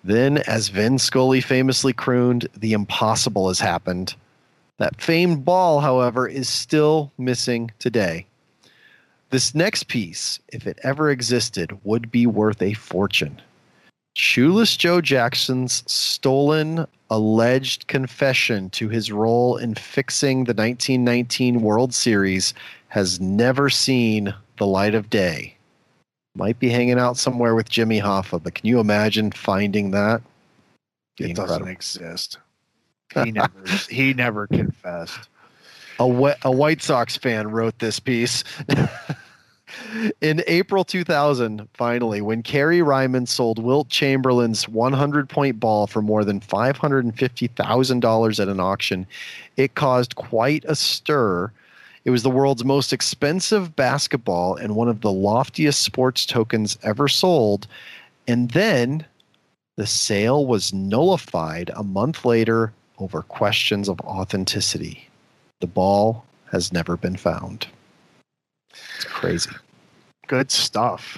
Then, as Vin Scully famously crooned, the impossible has happened. That famed ball, however, is still missing today. This next piece, if it ever existed, would be worth a fortune. Shoeless Joe Jackson's stolen alleged confession to his role in fixing the 1919 World Series has never seen the light of day. Might be hanging out somewhere with Jimmy Hoffa, but can you imagine finding that? It doesn't exist. He never confessed. A White Sox fan wrote this piece. In April 2000, finally, when Carey Ryman sold Wilt Chamberlain's 100-point ball for more than $550,000 at an auction, it caused quite a stir. It was the world's most expensive basketball and one of the loftiest sports tokens ever sold. And then the sale was nullified a month later over questions of authenticity. The ball has never been found. It's crazy. Good stuff.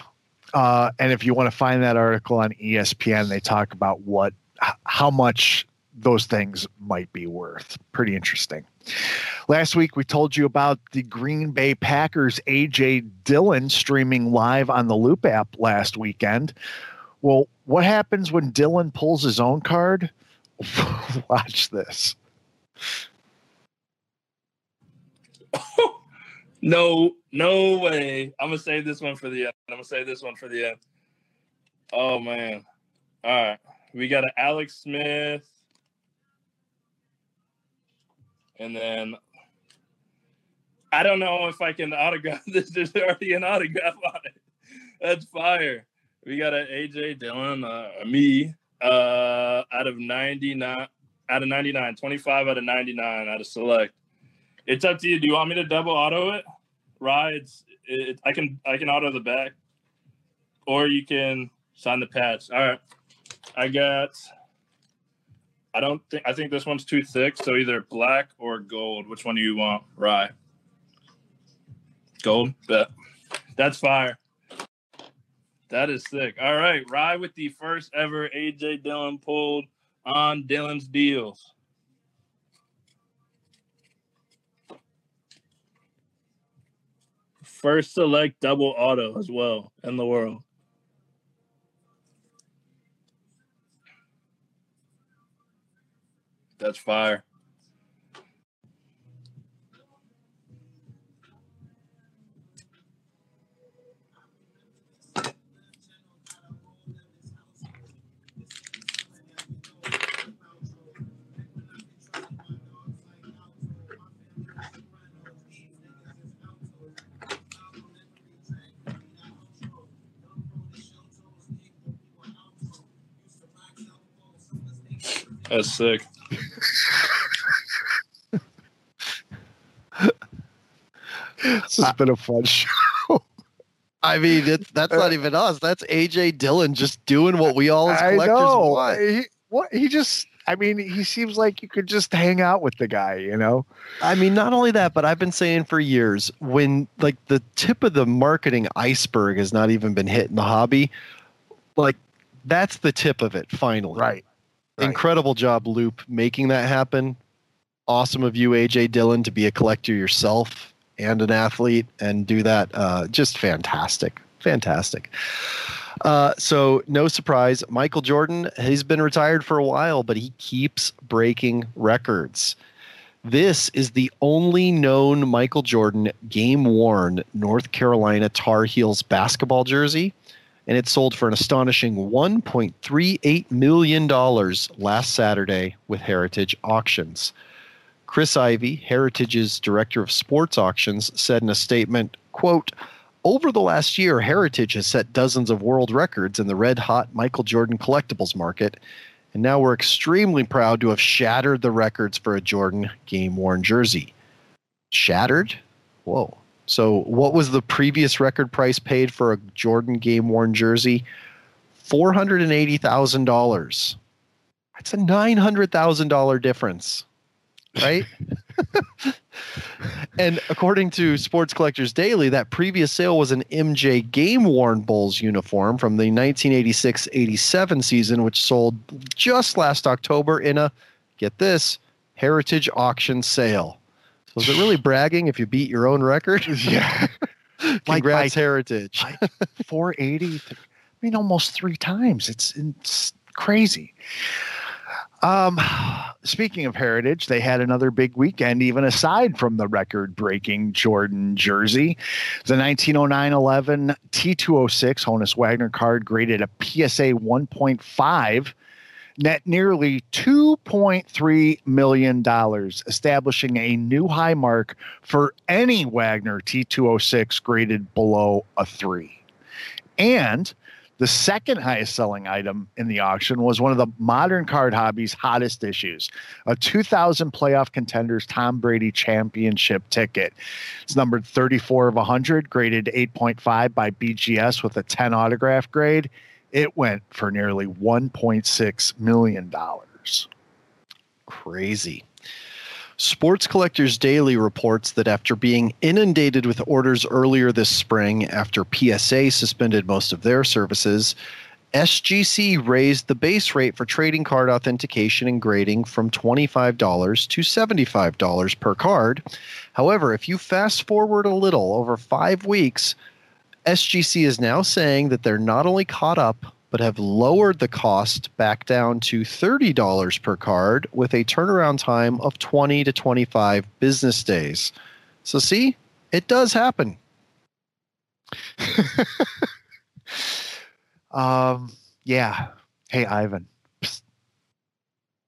And if you want to find that article on ESPN, they talk about how much those things might be worth. Pretty interesting. Last week, we told you about the Green Bay Packers' A.J. Dillon streaming live on the Loop app last weekend. Well, what happens when Dillon pulls his own card? Watch this. No way. I'm going to save this one for the end. Oh, man. All right. We got an Alex Smith. And then I don't know if I can autograph this. There's already an autograph on it. That's fire. We got an A.J. Dillon, out of 99, 25 out of 99 out of select. It's up to you. Do you want me to double auto it? Rides. I can auto the back, or you can sign the patch. All right. I think this one's too thick. So either black or gold. Which one do you want? Rye. Gold. Bet. That's fire. That is sick. All right. Rye with the first ever A.J. Dillon pulled on Dillon's Deals. First select double auto as well in the world. That's fire. That's sick. This has been a fun show. I mean, that's not even us. That's A.J. Dillon just doing what we all as collectors want. He seems like you could just hang out with the guy, you know? I mean, not only that, but I've been saying for years, when like the tip of the marketing iceberg has not even been hit in the hobby, like that's the tip of it finally. Right. Right. Incredible job, Loop, making that happen. Awesome of you, AJ Dillon, to be a collector yourself and an athlete and do that. Just fantastic. Fantastic. So no surprise, Michael Jordan, he's been retired for a while, but he keeps breaking records. This is the only known Michael Jordan game-worn North Carolina Tar Heels basketball jersey, and it sold for an astonishing $1.38 million last Saturday with Heritage Auctions. Chris Ivey, Heritage's Director of Sports Auctions, said in a statement, quote, "Over the last year, Heritage has set dozens of world records in the red-hot Michael Jordan collectibles market, and now we're extremely proud to have shattered the records for a Jordan game-worn jersey." Shattered? Whoa. So what was the previous record price paid for a Jordan game-worn jersey? $480,000. That's a $900,000 difference, right? And according to Sports Collectors Daily, that previous sale was an MJ game-worn Bulls uniform from the 1986-87 season, which sold just last October in a, get this, Heritage Auction sale. So is it really bragging if you beat your own record? Yeah. Congrats, Heritage. 480, I mean, almost three times. It's crazy. Speaking of Heritage, they had another big weekend, even aside from the record-breaking Jordan jersey. The 1909-11 T206 Honus Wagner card graded a PSA 1.5, net nearly $2.3 million, establishing a new high mark for any Wagner T206 graded below a 3. And the second highest selling item in the auction was one of the modern card hobby's hottest issues, a 2000 playoff contenders Tom Brady championship ticket. It's numbered 34 of 100, graded 8.5 by BGS with a 10 autograph grade. It went for nearly $1.6 million. Crazy. Sports Collectors Daily reports that after being inundated with orders earlier this spring after PSA suspended most of their services, SGC raised the base rate for trading card authentication and grading from $25 to $75 per card. However, if you fast forward a little over 5 weeks, SGC is now saying that they're not only caught up, but have lowered the cost back down to $30 per card with a turnaround time of 20 to 25 business days. So see, it does happen. Yeah. Hey, Ivan, psst,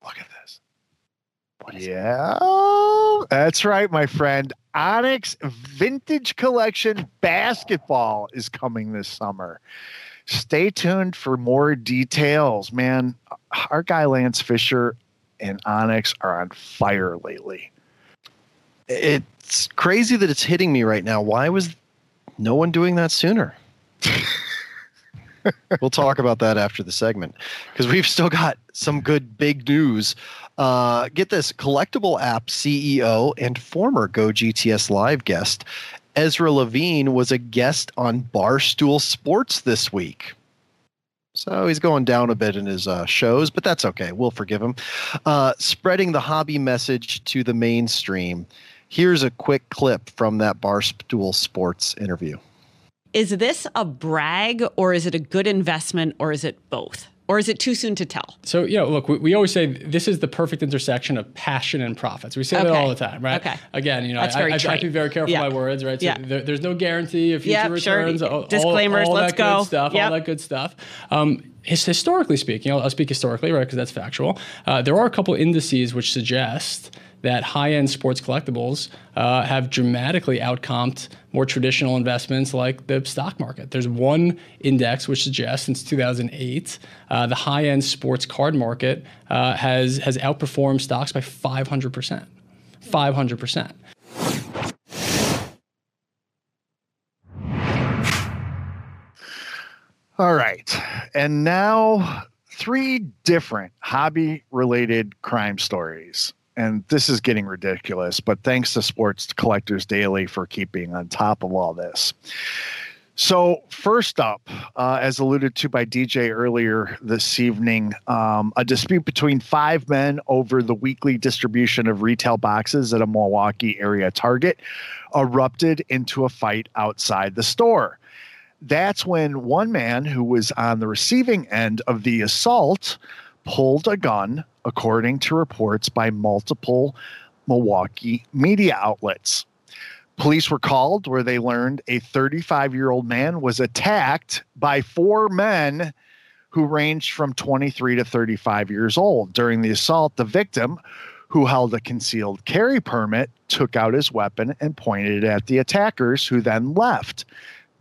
look at this. Yeah, that's right, my friend. Onyx Vintage Collection Basketball is coming this summer. Stay tuned for more details, man. Our guy Lance Fisher and Onyx are on fire lately. It's crazy that it's hitting me right now. Why was no one doing that sooner? We'll talk about that after the segment because we've still got some good big news. Get this, collectible app CEO and former Go GTS Live guest Ezra Levine was a guest on Barstool Sports this week. So he's going down a bit in his shows, but that's okay. We'll forgive him. Spreading the hobby message to the mainstream. Here's a quick clip from that Barstool Sports interview. Is this a brag or is it a good investment or is it both? Or is it too soon to tell? So, you know, look, we always say this is the perfect intersection of passion and profits. We say that all the time, right? Okay. Again, you know, I have to be very careful my words, right? So there's no guarantee of future returns. Sure. Disclaimers, all let's that go. Good stuff, all that good stuff. Historically speaking, I'll speak historically, right, because that's factual. There are a couple indices which suggest that high-end sports collectibles have dramatically outcomped more traditional investments like the stock market. There's one index which suggests since 2008, the high-end sports card market has outperformed stocks by 500%. 500%. All right. And now 3 different hobby-related crime stories. And this is getting ridiculous, but thanks to Sports Collectors Daily for keeping on top of all this. So first up, as alluded to by DJ earlier this evening, a dispute between five men over the weekly distribution of retail boxes at a Milwaukee area Target erupted into a fight outside the store. That's when one man who was on the receiving end of the assault pulled a gun, according to reports by multiple Milwaukee media outlets. Police were called where they learned a 35-year-old man was attacked by four men who ranged from 23 to 35 years old. During the assault, the victim, who held a concealed carry permit, took out his weapon and pointed it at the attackers, who then left.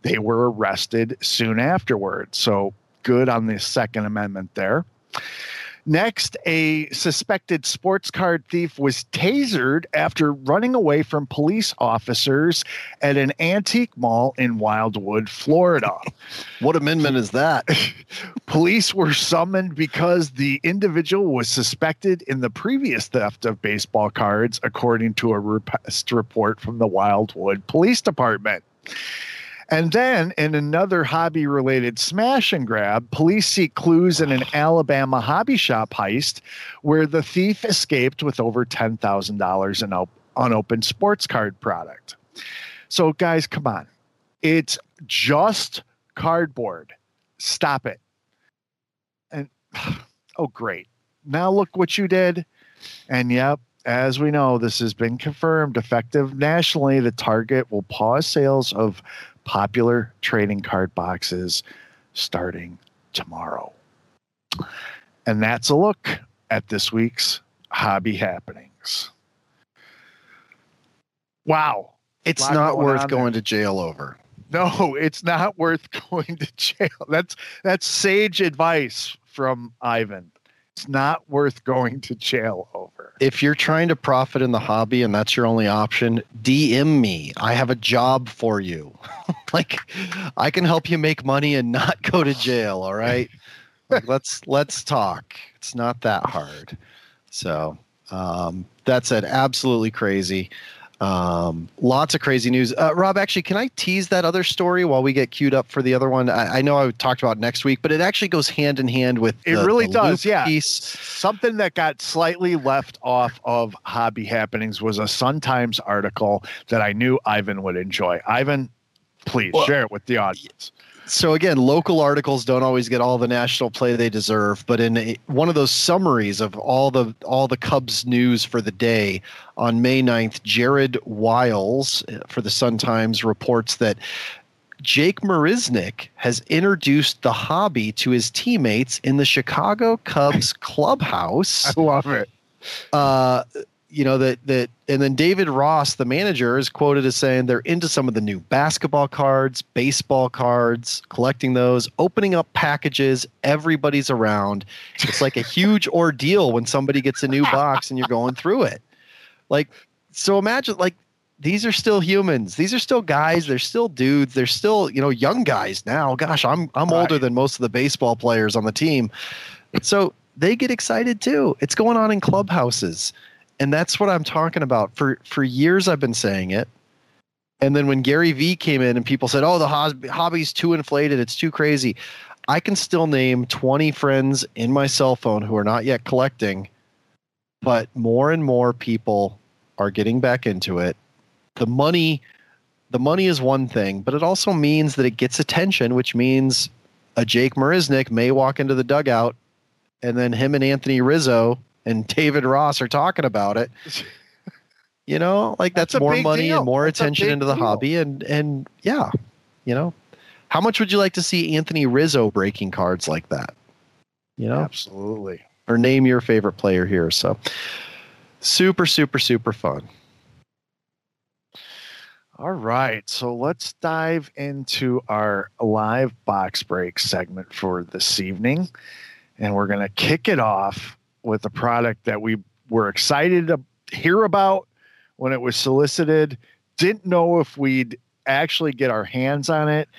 They were arrested soon afterward. So good on the Second Amendment there. Next, a suspected sports card thief was tasered after running away from police officers at an antique mall in Wildwood, Florida. What amendment is that? Police were summoned because the individual was suspected in the previous theft of baseball cards, according to a report from the Wildwood Police Department. And then in another hobby-related smash and grab, police seek clues in an Alabama hobby shop heist where the thief escaped with over $10,000 in unopened sports card product. So, guys, come on. It's just cardboard. Stop it. And, oh, great. Now look what you did. And, yep. As we know, this has been confirmed. Effective nationally, the Target will pause sales of popular trading card boxes starting tomorrow. And that's a look at this week's Hobby Happenings. Wow. It's not worth going to jail over. No, it's not worth going to jail. That's sage advice from Ivan. It's not worth going to jail over. If you're trying to profit in the hobby and that's your only option, DM me. I have a job for you. Like, I can help you make money and not go to jail. All right. Like, let's talk. It's not that hard. So that said, absolutely crazy. Lots of crazy news. Rob, actually, can I tease that other story while we get queued up for the other one? I know I talked about next week, but it actually goes hand in hand with it. Really does. Yeah. Piece. Something that got slightly left off of Hobby Happenings was a Sun Times article that I knew Ivan would enjoy. Ivan, please share it with the audience. So again, local articles don't always get all the national play they deserve, but in one of those summaries of all the Cubs news for the day on May 9th, Jared Wiles for the Sun-Times reports that Jake Marisnik has introduced the hobby to his teammates in the Chicago Cubs clubhouse. I love it. You know, and then David Ross, the manager, is quoted as saying they're into some of the new basketball cards, baseball cards, collecting those, opening up packages. Everybody's around. It's like a huge ordeal when somebody gets a new box and you're going through it. Like, so imagine, like, these are still humans. These are still guys. They're still dudes. They're still, you know, young guys now. Gosh, I'm older than most of the baseball players on the team. So they get excited too. It's going on in clubhouses. And that's what I'm talking about. For years, I've been saying it. And then when Gary Vee came in and people said, oh, the hobby's too inflated, it's too crazy. I can still name 20 friends in my cell phone who are not yet collecting. But more and more people are getting back into it. The money is one thing, but it also means that it gets attention, which means a Jake Marisnik may walk into the dugout and then him and Anthony Rizzo and David Ross are talking about it. You know, like that's more money deal. And more that's attention into the deal. Hobby. And yeah, you know, how much would you like to see Anthony Rizzo breaking cards like that? You know, absolutely. Or name your favorite player here. So super, super, super fun. All right. So let's dive into our live box break segment for this evening. And we're going to kick it off with a product that we were excited to hear about when it was solicited. Didn't know if we'd actually get our hands on it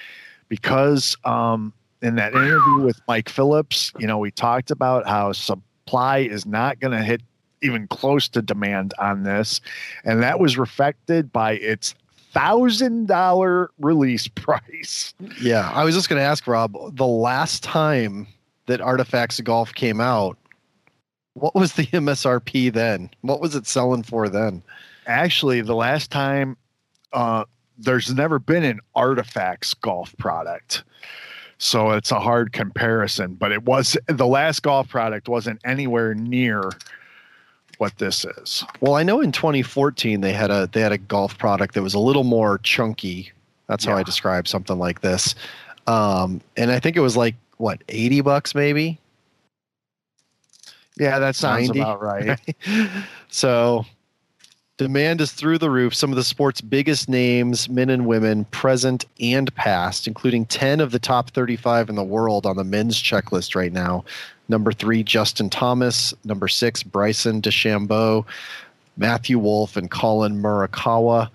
because in that interview with Mike Phillips, you know, we talked about how supply is not going to hit even close to demand on this. And that was reflected by its $1,000 release price. Yeah, I was just going to ask, Rob, the last time that Artifacts Golf came out, what was the MSRP then? What was it selling for then? Actually, the last time, there's never been an Artifacts Golf product, so it's a hard comparison. But it was, the last golf product wasn't anywhere near what this is. Well, I know in 2014 they had a golf product that was a little more chunky. That's how I describe something like this. And I think it was like what, $80 maybe? Yeah, that sounds 90. About right. So demand is through the roof. Some of the sport's biggest names, men and women, present and past, including 10 of the top 35 in the world on the men's checklist right now. Number 3, Justin Thomas. Number 6, Bryson DeChambeau, Matthew Wolff, and Colin Murakawa.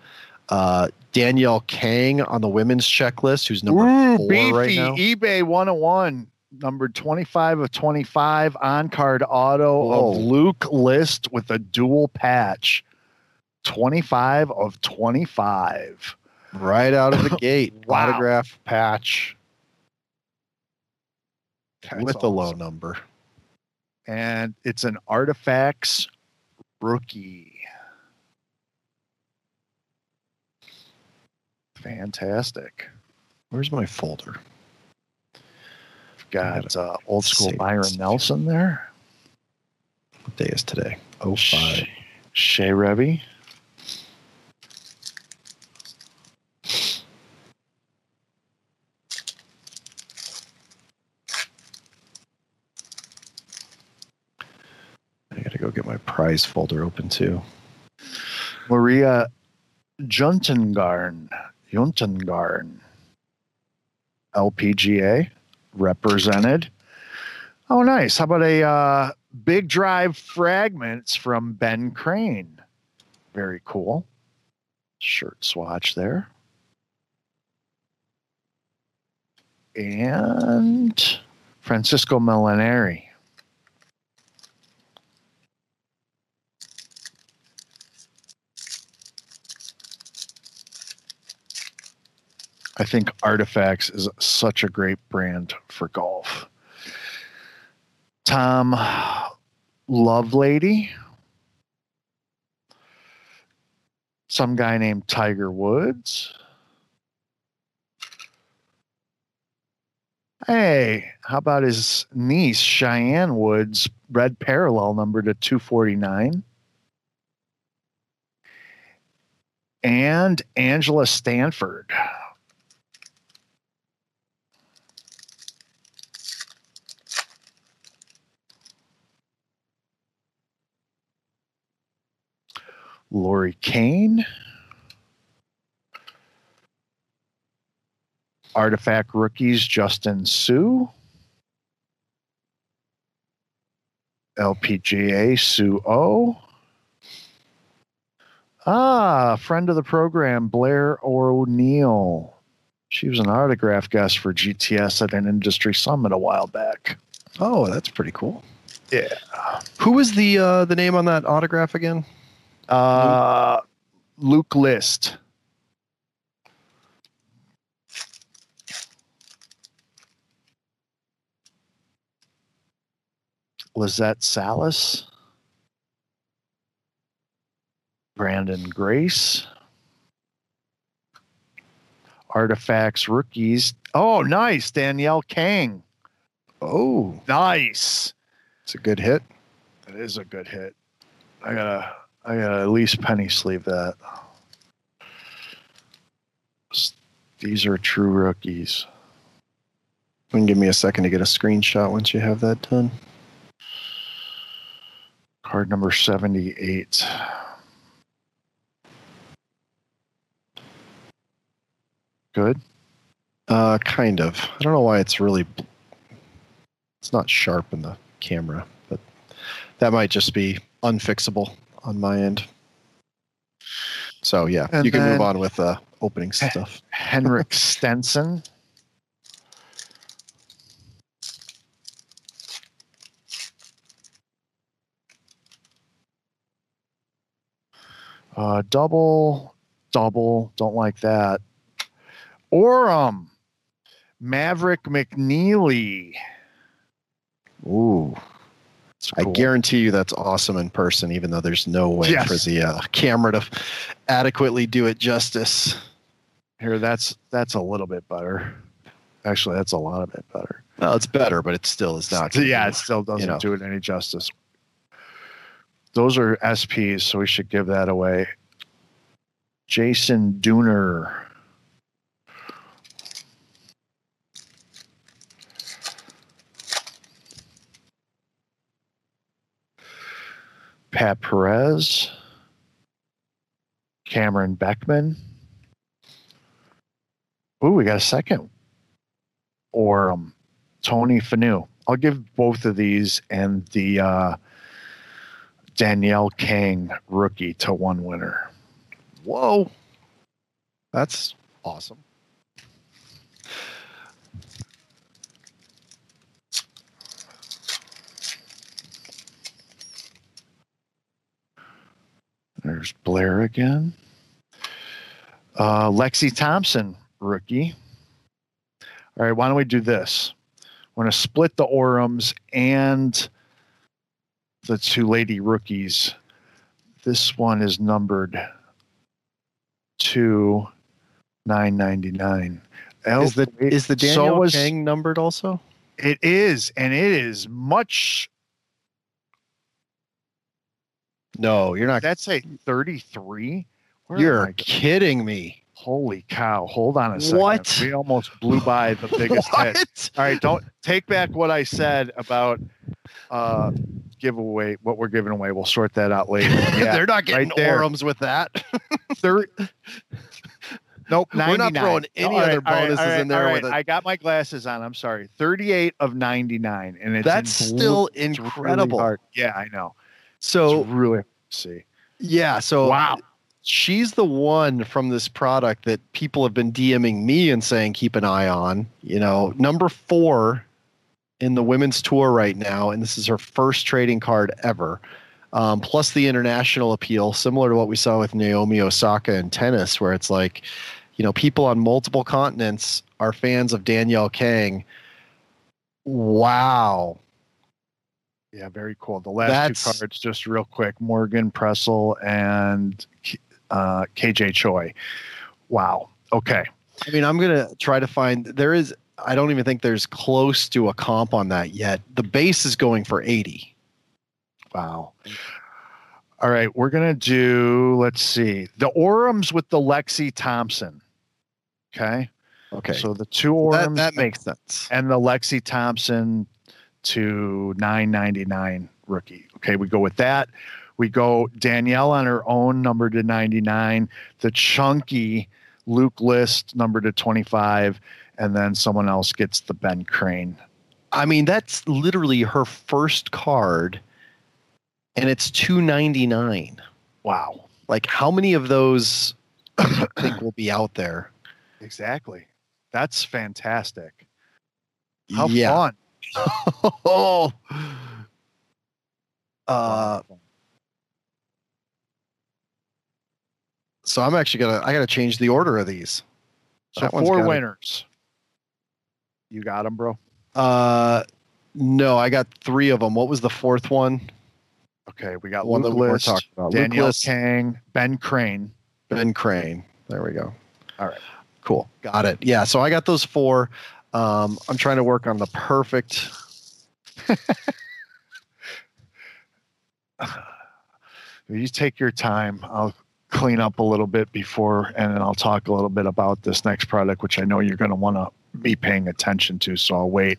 Danielle Kang on the women's checklist, who's number 4 beefy, right now. eBay 101. Number 25 of 25 on-card auto of Luke List with a dual patch. 25 of 25. Right out of the gate. Wow. Autograph patch. That's with awesome. A low number. And it's an Artifacts rookie. Fantastic. Where's my folder? I've got old school Byron Nelson there. What day is today? 05. Shea Revy. Go get my prize folder open too. Maria Juntengarn, LPGA represented. Oh, nice. How about a big drive fragments from Ben Crane? Very cool. Shirt swatch there. And Francisco Molinari. I think Artifacts is such a great brand for golf. Tom Lovelady. Some guy named Tiger Woods. Hey, how about his niece, Cheyenne Woods, red parallel number to 249? And Angela Stanford. Lori Kane, Artifact rookies, Justin Su, LPGA, Su O. Friend of the program, Blair O'Neill. She was an autograph guest for GTS at an industry summit a while back. Oh, that's pretty cool. Yeah. Who was the name on that autograph again? Luke List. Lizette Salas. Brandon Grace. Artifacts rookies. Oh, nice. Danielle Kang. Oh, nice. It's a good hit. It is a good hit. I gotta at least penny sleeve that. These are true rookies. You can give me a second to get a screenshot once you have that done. Card number 78. Good? Kind of. I don't know why it's really... It's not sharp in the camera, but that might just be unfixable on my end. So yeah, and you can move on with opening stuff. Henrik Stenson. Double double. Don't like that. Orum. Maverick McNeely. Ooh. Cool. I guarantee you that's awesome in person, even though there's no way for the camera to adequately do it justice. Here, that's a little bit better. Actually, that's a lot of it better. Well, it's better, but it still is not. It still doesn't do it any justice. Those are SPs, so we should give that away. Jason Dooner. Pat Perez. Cameron Beckman. Ooh, we got a second. Or Tony Fanu. I'll give both of these and the Danielle Kang rookie to one winner. Whoa. That's awesome. There's Blair again. Lexi Thompson, rookie. All right, why don't we do this? We're going to split the Orums and the two lady rookies. This one is numbered 2/999. Is the Daniel Kang numbered also? It is, and it is much. No, you're not. That's a 33. You're kidding me. Holy cow. Hold on a second. What? We almost blew by the biggest hit. All right. Don't take back what I said about giveaway, what we're giving away. We'll sort that out later. Yeah, they're not getting Orums with that. Nope. We're not throwing any other bonuses in there. Right. I got my glasses on. I'm sorry. 38 of 99. And that's still incredible. Really yeah, I know. So it's really hard to see. Yeah. So wow. She's the one from this product that people have been DMing me and saying, keep an eye on, you know, number 4 in the women's tour right now. And this is her first trading card ever. Plus the international appeal, similar to what we saw with Naomi Osaka in tennis, where it's like, you know, people on multiple continents are fans of Danielle Kang. Wow. Yeah. Very cool. The last two cards, just real quick, Morgan Pressel and KJ Choi. Wow. Okay. I mean, I'm going to try to find I don't even think there's close to a comp on that yet. The base is going for 80. Wow. All right. We're going to do, let's see, the Orums with the Lexi Thompson. Okay. Okay. So the two Orums. That makes sense. And the Lexi Thompson to 999 rookie. Okay. We go with that. We go Danielle on her own, number to 99. The chunky Luke List, number to 25. And then someone else gets the Ben Crane. I mean, that's literally her first card. And it's 299. Wow. Like, how many of those I think will be out there? Exactly. That's fantastic. How fun. Oh. So I'm actually I gotta change the order of these. So 4 winners. You got them, bro? No, I got 3 of them. What was the 4th one? Okay, we got one that we were talking about. Danielle Kang, Ben Crane. Ben Crane. There we go. All right. Cool. Got it. Yeah. So I got those 4. I'm trying to work on the perfect. You take your time. I'll clean up a little bit before, and then I'll talk a little bit about this next product, which I know you're going to want to be paying attention to. So I'll wait.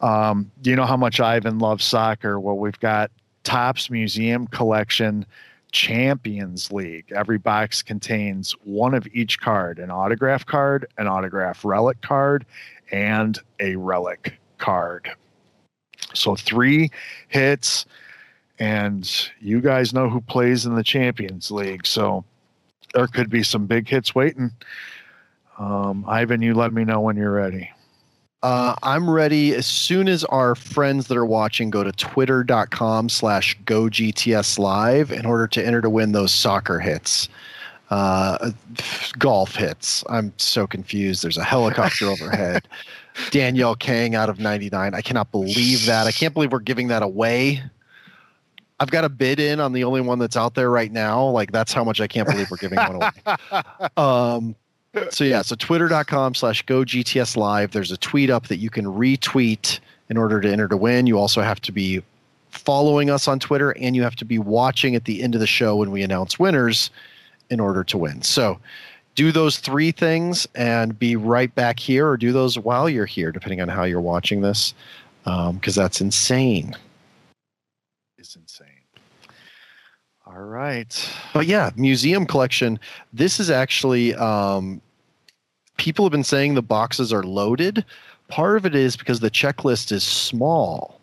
You know how much Ivan loves soccer. Well, we've got Topps Museum Collection Champions League. Every box contains one of each card, an autograph card, an autograph relic card, and a relic card. So 3 hits. And you guys know who plays in the Champions League, so there could be some big hits waiting. Ivan, you let me know when you're ready. I'm ready as soon as our friends that are watching go to twitter.com/GoGTS live in order to enter to win those soccer hits. golf hits. I'm so confused. There's a helicopter overhead. Danielle Kang out of 99. I cannot believe that. I can't believe we're giving that away. I've got a bid in on the only one that's out there right now. Like, that's how much I can't believe we're giving one away. So yeah, so twitter.com/GoGTSLive. There's a tweet up that you can retweet in order to enter to win. You also have to be following us on Twitter, and you have to be watching at the end of the show when we announce winners in order to win. So do those three things and be right back here, or do those while you're here, depending on how you're watching this, because that's insane. It's insane. All right. But yeah, museum collection. This is actually, people have been saying the boxes are loaded. Part of it is because the checklist is small.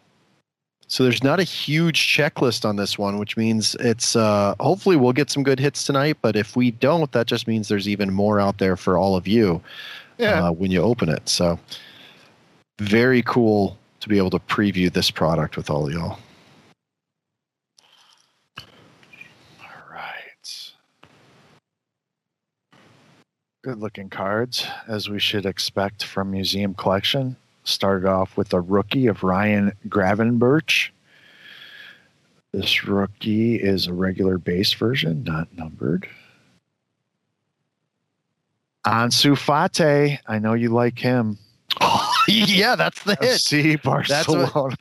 So there's not a huge checklist on this one, which means it's hopefully we'll get some good hits tonight. But if we don't, that just means there's even more out there for all of you when you open it. So very cool to be able to preview this product with all of y'all. All right. Good looking cards, as we should expect from Museum Collection. Started off with a rookie of Ryan Gravenberch. This rookie is a regular base version, not numbered. Ansu Fati. I know you like him. Oh, yeah, that's the FC hit. Barcelona.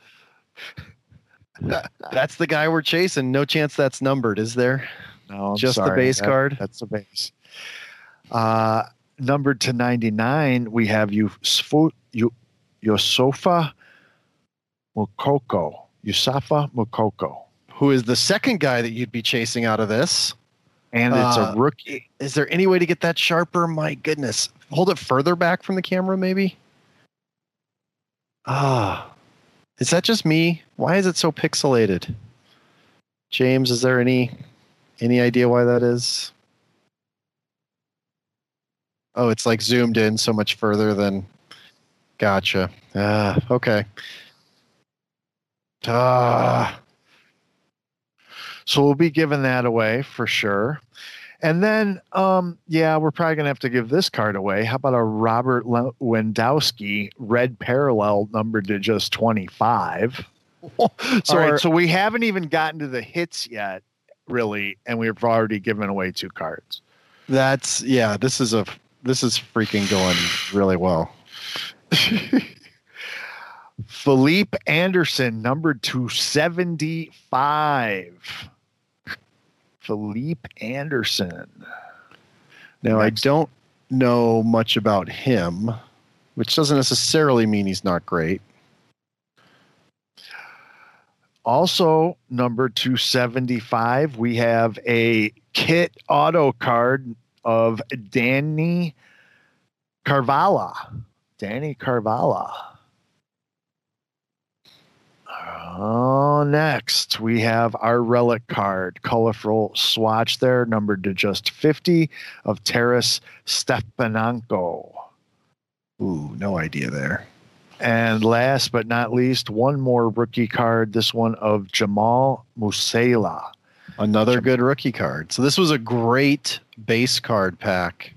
That's the guy we're chasing. No chance that's numbered, is there? No, I'm just sorry. The base card. That's the base. Numbered to 99, we have Yusufa Mukoko, who is the second guy that you'd be chasing out of this. And it's a rookie. Is there any way to get that sharper? My goodness. Hold it further back from the camera, maybe. Is that just me? Why is it so pixelated? James, is there any idea why that is? Oh, it's like zoomed in so much further than... Gotcha. Okay. So we'll be giving that away for sure. And then, we're probably going to have to give this card away. How about a Robert Lewandowski red parallel numbered to just 25? Sorry. Right, so we haven't even gotten to the hits yet, really. And we've already given away two cards. That's, yeah, this is freaking going really well. Philippe Anderson, numbered to 75. Philippe Anderson. Now, I don't know much about him, which doesn't necessarily mean he's not great. Also, numbered to 75, we have a kit auto card of Danny Carvalla. Oh, next we have our relic card, colorful swatch there, numbered to just 50, of Taras Stepanenko. Ooh, no idea there. And last but not least, one more rookie card. This one of Jamal Musiala. Another good rookie card. So this was a great base card pack.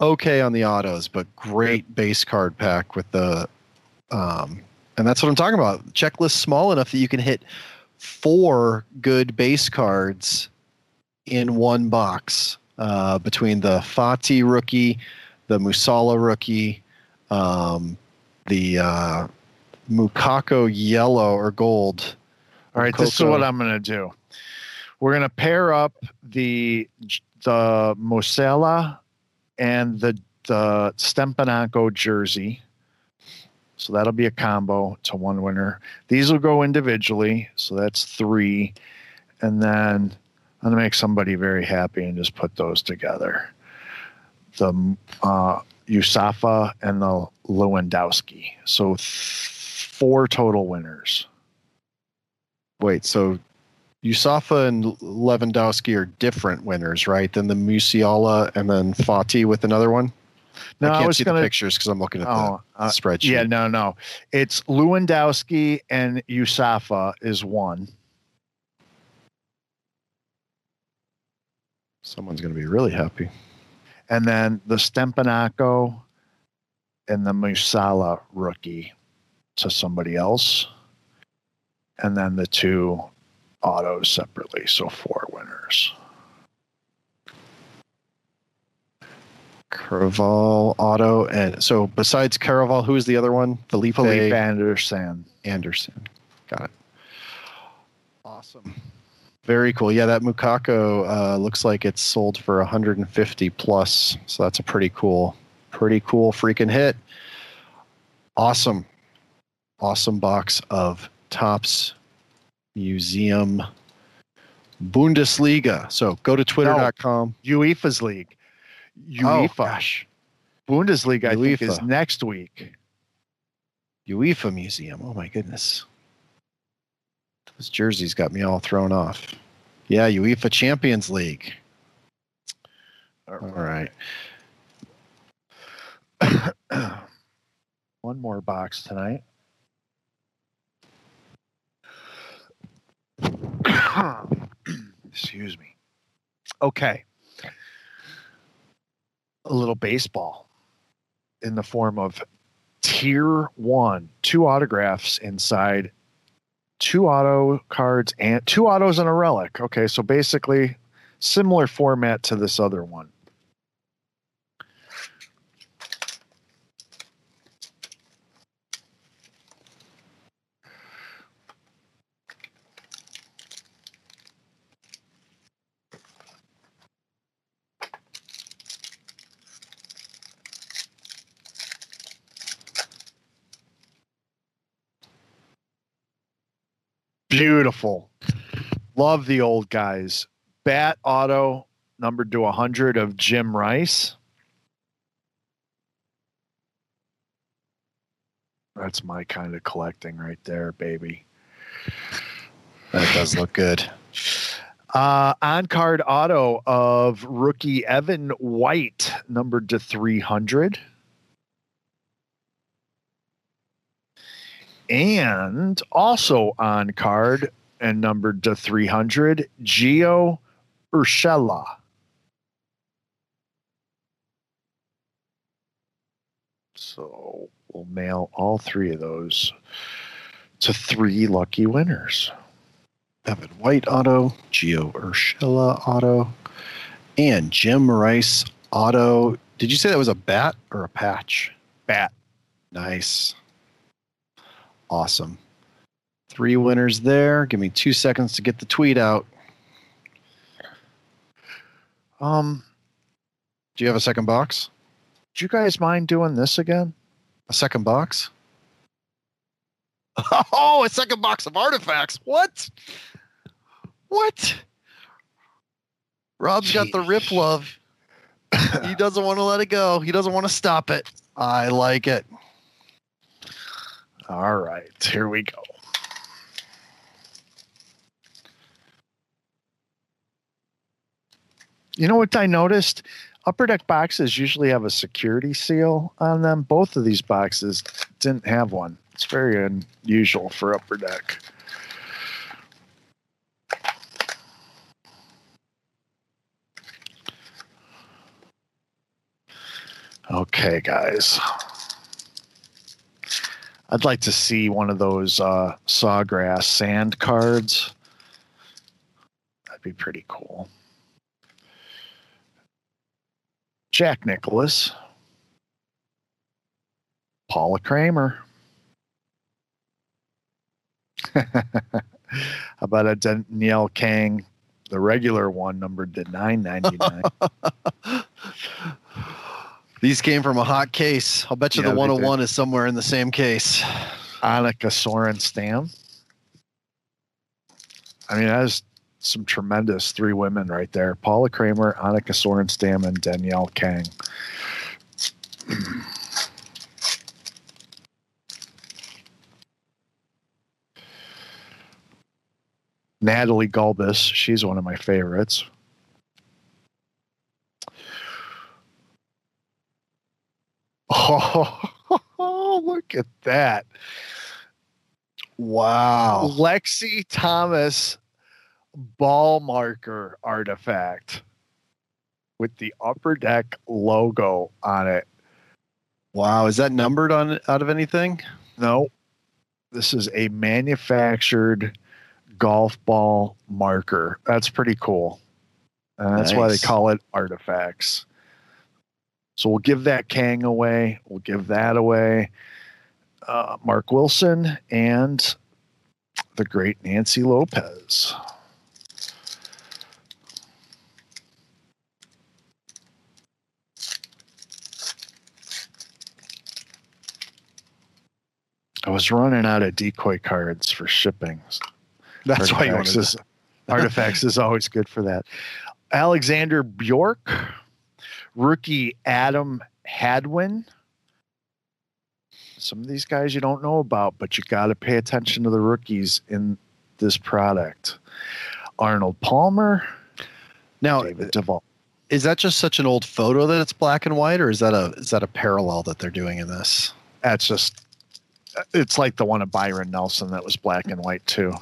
Okay on the autos, but great base card pack with the and that's what I'm talking about. Checklist small enough that you can hit four good base cards in one box between the Fati rookie, the Musiala rookie, the Mukoko yellow or gold. All right, Mukoko. This is what I'm going to do. We're going to pair up the Musiala and the Stepanenko jersey. So that'll be a combo to one winner. These will go individually. So that's three. And then I'm going to make somebody very happy and just put those together. The Yusufa and the Lewandowski. So four total winners. Wait, so Yusufa and Lewandowski are different winners, right? Then the Musiala and then Fati with another one? No, I can't see the pictures because I'm looking at the spreadsheet. Yeah, no. It's Lewandowski and Yusufa is one. Someone's going to be really happy. And then the Stempanaco and the Musala rookie to somebody else. And then the two autos separately. So four winners. Caraval auto. And so besides Caraval, who is the other one? Felipe Anderson. Got it. Awesome. Very cool. Yeah, that Mukako looks like it's sold for 150 plus. So that's a pretty cool freaking hit. Awesome. Awesome box of Topps Museum Bundesliga. So go to twitter.com. UEFA's League. UEFA. Oh, gosh. Bundesliga, I think, is next week. UEFA Museum. Oh, my goodness. Those jerseys got me all thrown off. Yeah, UEFA Champions League. All right. One more box tonight. Excuse me. Okay. A little baseball in the form of Tier 1, two autographs inside, two auto cards and two autos and a relic. Okay, so basically similar format to this other one. Beautiful. Love the old guys. Bat auto numbered to 100 of Jim Rice. That's my kind of collecting right there, baby. That does look good. On-card auto of rookie Evan White, numbered to 300. And also on card and numbered to 300, Gio Urshela. So we'll mail all three of those to three lucky winners. Evan White auto, Gio Urshela auto, and Jim Rice auto. Did you say that was a bat or a patch? Bat. Nice. Awesome. Three winners there. Give me 2 seconds to get the tweet out. Do you have a second box? Do you guys mind doing this again? A second box? Oh, a second box of Artifacts. What? Rob's got the rip love. He doesn't want to let it go. He doesn't want to stop it. I like it. All right, here we go. You know what I noticed? Upper Deck boxes usually have a security seal on them. Both of these boxes didn't have one. It's very unusual for Upper Deck. Okay, guys. I'd like to see one of those Sawgrass sand cards. That'd be pretty cool. Jack Nicklaus. Paula Kramer. How about a Danielle Kang, the regular one, numbered to 999. These came from a hot case. I'll bet you the 101 is somewhere in the same case. Annika Sorenstam. I mean, that is some tremendous three women right there. Paula Kramer, Annika Sorenstam, and Danielle Kang. Natalie Gulbis. She's one of my favorites. Oh, look at that. Wow. Lexi Thomas ball marker artifact. with the Upper Deck logo on it. Wow. Is that numbered on out of anything? No. This is a manufactured golf ball marker. That's pretty cool. That's nice. Why they call it Artifacts. So we'll give that Kang away. We'll give that away. Mark Wilson and the great Nancy Lopez. I was running out of decoy cards for shipping. That's why Artifacts is always good for that. Alexander Bjork. Rookie Adam Hadwin. Some of these guys you don't know about, but you got to pay attention to the rookies in this product. Arnold Palmer. Now, David Duvall. Is that just such an old photo that it's black and white, or is that a parallel that they're doing in this? That's just, it's like the one of Byron Nelson that was black and white too.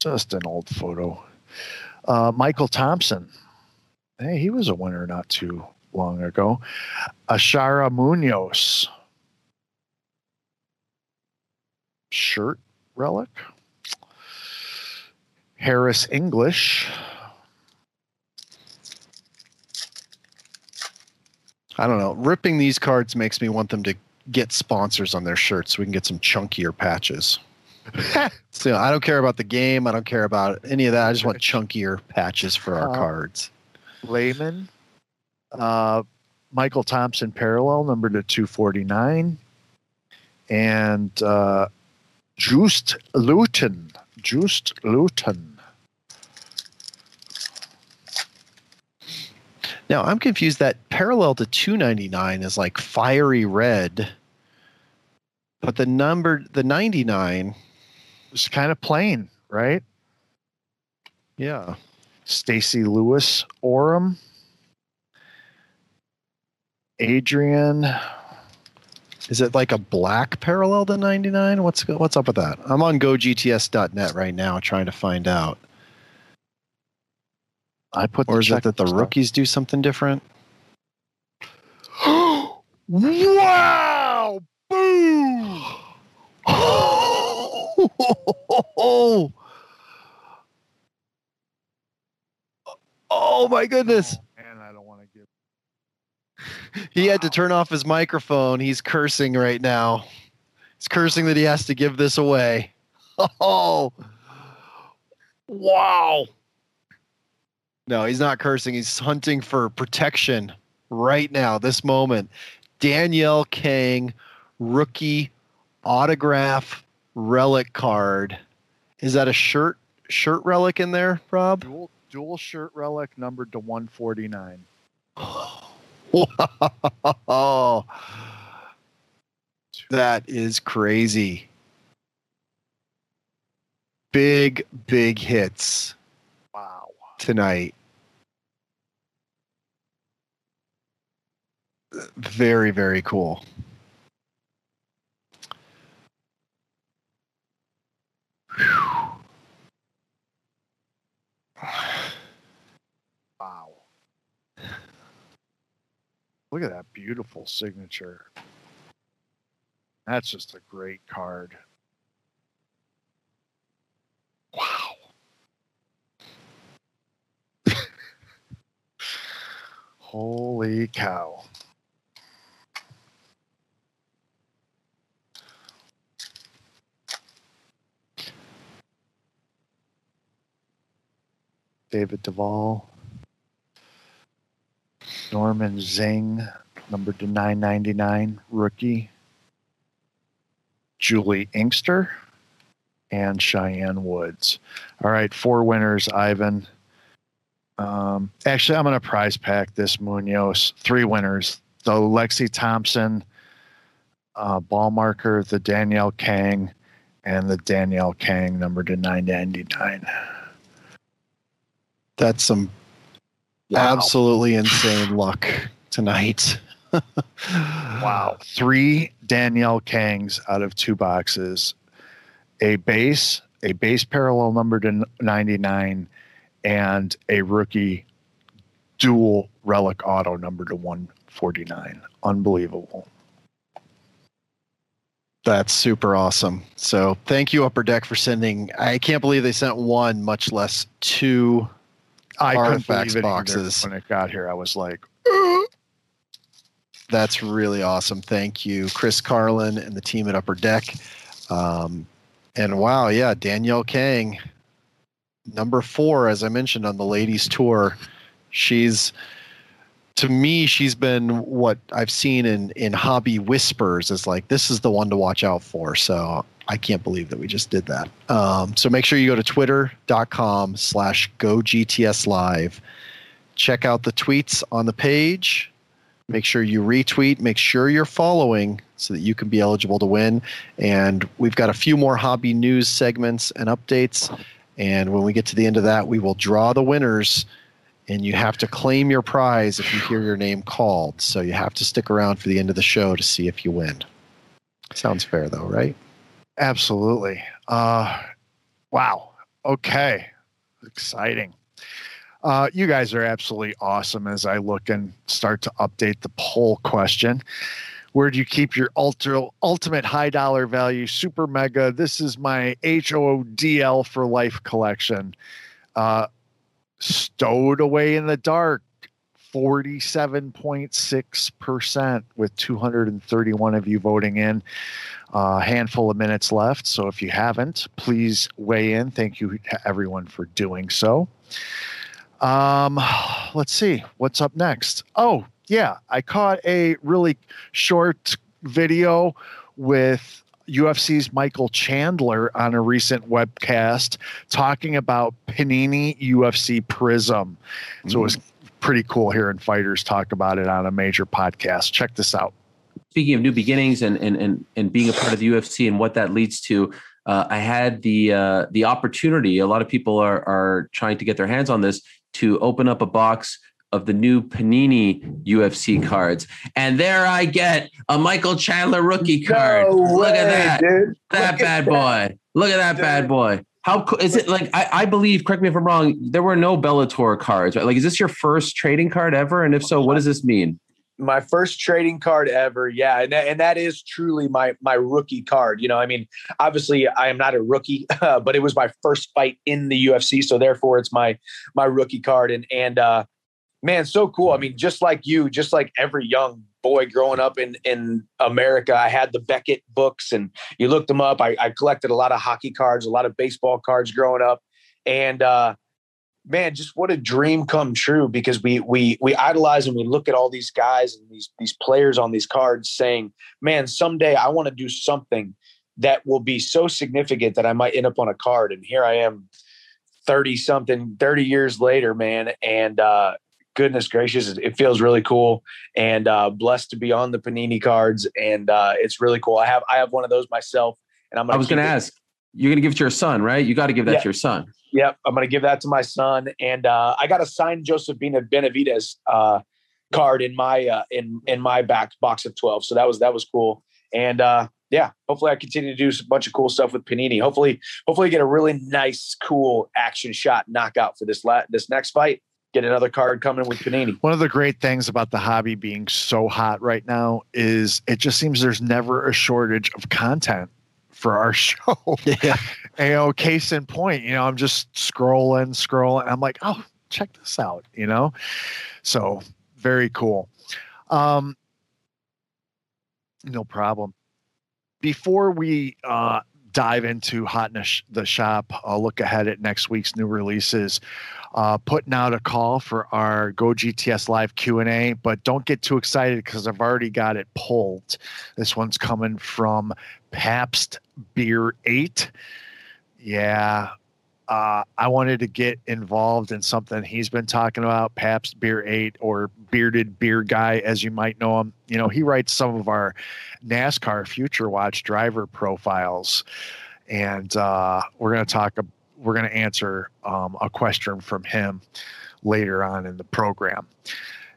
Just an old photo. Michael Thompson. Hey, he was a winner not too long ago. Ashara Munoz. Shirt relic. Harris English. I don't know. Ripping these cards makes me want them to get sponsors on their shirts so we can get some chunkier patches. So I don't care about the game. I don't care about any of that. I just want chunkier patches for our cards. Layman, Michael Thompson parallel number to 249, and Just Luton. Now I'm confused. That parallel to 299 is like fiery red, but the number, the 99. It's kind of plain, right? Yeah. Stacy Lewis Oram. Adrian. Is it like a black parallel to 99? What's up with that? I'm on GoGTS.net right now trying to find out. Or is it that the rookies do something different? Wow! Boom! Oh my goodness. Oh, man, I don't want to give. He had to turn off his microphone. He's cursing right now. He's cursing that he has to give this away. Oh. Wow. No, he's not cursing. He's hunting for protection right now, this moment. Danielle Kang, rookie autograph relic card. Is that a shirt relic in there, Rob? Dual shirt relic numbered to 149. Wow. That is crazy. Big hits. Wow. Tonight. Very, very cool. Wow. Look at that beautiful signature. That's just a great card. Wow. Holy cow. David Duvall, Norman Zing, number to 999, rookie, Julie Inkster, and Cheyenne Woods. All right, four winners, Ivan. Actually, I'm going to prize pack this Munoz. Three winners, the Lexi Thompson ball marker, the Danielle Kang, and the Danielle Kang, number to 999. That's some absolutely insane luck tonight. Wow. Three Danielle Kangs out of two boxes. A base parallel number to 99, and a rookie dual relic auto number to 149. Unbelievable. That's super awesome. So thank you, Upper Deck, for sending. I can't believe they sent one, much less two Artifacts boxes. When it got here, I was like, that's really awesome. Thank you, Chris Carlin and the team at Upper Deck. And wow, yeah, Danielle Kang, number 4, as I mentioned, on the ladies tour. She's, to me, she's been what I've seen in hobby whispers is like, this is the one to watch out for. So I can't believe that we just did that. So make sure you go to twitter.com/GoGTSLive. Check out the tweets on the page. Make sure you retweet. Make sure you're following so that you can be eligible to win. And we've got a few more hobby news segments and updates. And when we get to the end of that, we will draw the winners. And you have to claim your prize if you hear your name called. So you have to stick around for the end of the show to see if you win. Sounds fair, though, right? Absolutely. Wow. Okay. Exciting. You guys are absolutely awesome as I look and start to update the poll question. Where do you keep your ultimate high dollar value, super mega? This is my HODL for life collection. Stowed away in the dark, 47.6%, with 231 of you voting in. A handful of minutes left, so if you haven't, please weigh in. Thank you to everyone for doing so. Let's see what's up next. Oh yeah, I caught a really short video with UFC's Michael Chandler on a recent webcast talking about Panini UFC Prism. So It was pretty cool hearing fighters talk about it on a major podcast. Check this out. Speaking of new beginnings and being a part of the UFC and what that leads to, I had the opportunity. A lot of people are trying to get their hands on this, to open up a box of the new Panini UFC cards. And there I get a Michael Chandler rookie card. No way, look at that. Dude. Look at that bad boy. Look at that, dude. Bad boy. How cool is it? Like, I believe, correct me if I'm wrong, there were no Bellator cards, right? Like, is this your first trading card ever? And if so, what does this mean? My first trading card ever. Yeah. And that is truly my rookie card. You know, I mean, obviously I am not a rookie, but it was my first fight in the UFC. So therefore it's my rookie card. And man, so cool. I mean, just like every young boy growing up in America, I had the Beckett books and you looked them up. I collected a lot of hockey cards, a lot of baseball cards growing up. And man, just what a dream come true, because we idolize and we look at all these guys and these players on these cards saying, man, someday I want to do something that will be so significant that I might end up on a card. And here I am 30 years later, man. And goodness gracious, it feels really cool, and blessed to be on the Panini cards, and it's really cool. I have one of those myself, and I was going to ask, you're going to give it to your son, right? You got to give that to your son. Yep, I'm going to give that to my son, and I got a signed Josefina Benavidez card in my in my back box of 12, so that was cool, and yeah, hopefully I continue to do a bunch of cool stuff with Panini. Hopefully get a really nice, cool action shot knockout for this next fight. Get another card coming with Panini. One of the great things about the hobby being so hot right now is it just seems there's never a shortage of content for our show. Yeah. You know, case in point, you know, I'm just scrolling. I'm like, oh, check this out, you know? So very cool. No problem. Before we dive into Hot in the Shop, I'll look ahead at next week's new releases, putting out a call for our Go GTS Live Q&A, but don't get too excited because I've already got it pulled. This one's coming from Pabst Beer 8. Yeah, I wanted to get involved in something he's been talking about, Pabst Beer 8, or Bearded Beer Guy, as you might know him. You know, he writes some of our NASCAR Future Watch driver profiles, and we're going to answer a question from him later on in the program.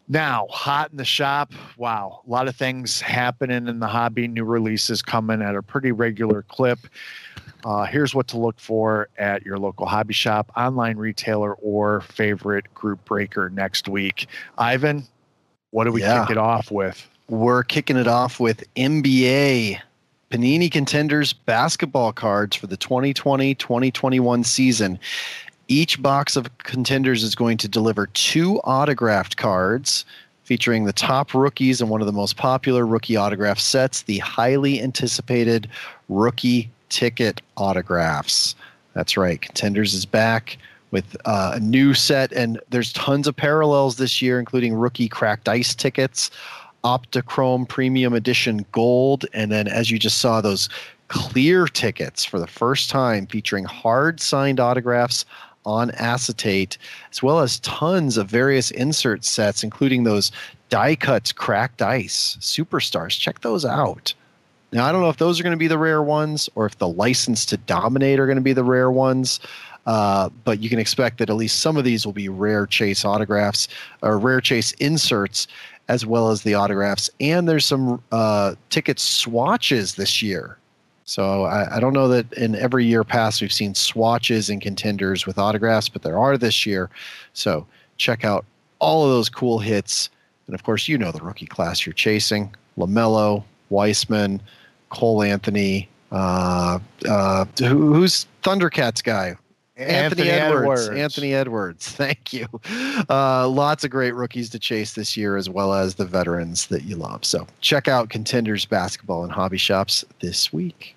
Now, Hot in the Shop. Wow, a lot of things happening in the hobby. New releases coming at a pretty regular clip. Here's what to look for at your local hobby shop, online retailer, or favorite group breaker next week. Ivan, what do we kick it off with? We're kicking it off with NBA. Panini Contenders basketball cards for the 2020-2021 season. Each box of Contenders is going to deliver 2 autographed cards featuring the top rookies and one of the most popular rookie autograph sets, the highly anticipated rookie ticket autographs. That's right. Contenders is back with a new set, and there's tons of parallels this year, including rookie cracked ice tickets, Optichrome Premium Edition Gold, and then, as you just saw, those clear tickets for the first time featuring hard signed autographs on acetate, as well as tons of various insert sets, including those die cuts, cracked ice, superstars. Check those out. Now, I don't know if those are going to be the rare ones or if the License to Dominate are going to be the rare ones. But you can expect that at least some of these will be rare chase autographs or rare chase inserts, as well as the autographs. And there's some ticket swatches this year. So I don't know that in every year past we've seen swatches and Contenders with autographs, but there are this year. So check out all of those cool hits. And, of course, you know the rookie class you're chasing. LaMelo, Weissman, Cole Anthony. Who's Thundercats guy? Anthony Edwards. Anthony Edwards. Thank you. Lots of great rookies to chase this year, as well as the veterans that you love. So check out Contenders basketball and hobby shops this week.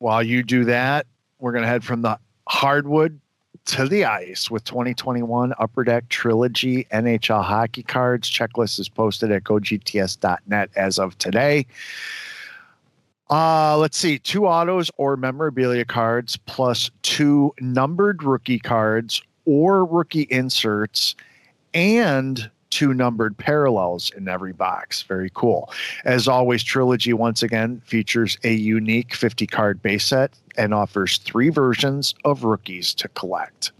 While you do that, we're going to head from the hardwood to the ice with 2021 Upper Deck Trilogy NHL hockey cards. Checklist is posted at gogts.net as of today. Let's see, 2 autos or memorabilia cards plus 2 numbered rookie cards or rookie inserts and 2 numbered parallels in every box. Very cool. As always, Trilogy once again features a unique 50-card base set and offers 3 versions of rookies to collect.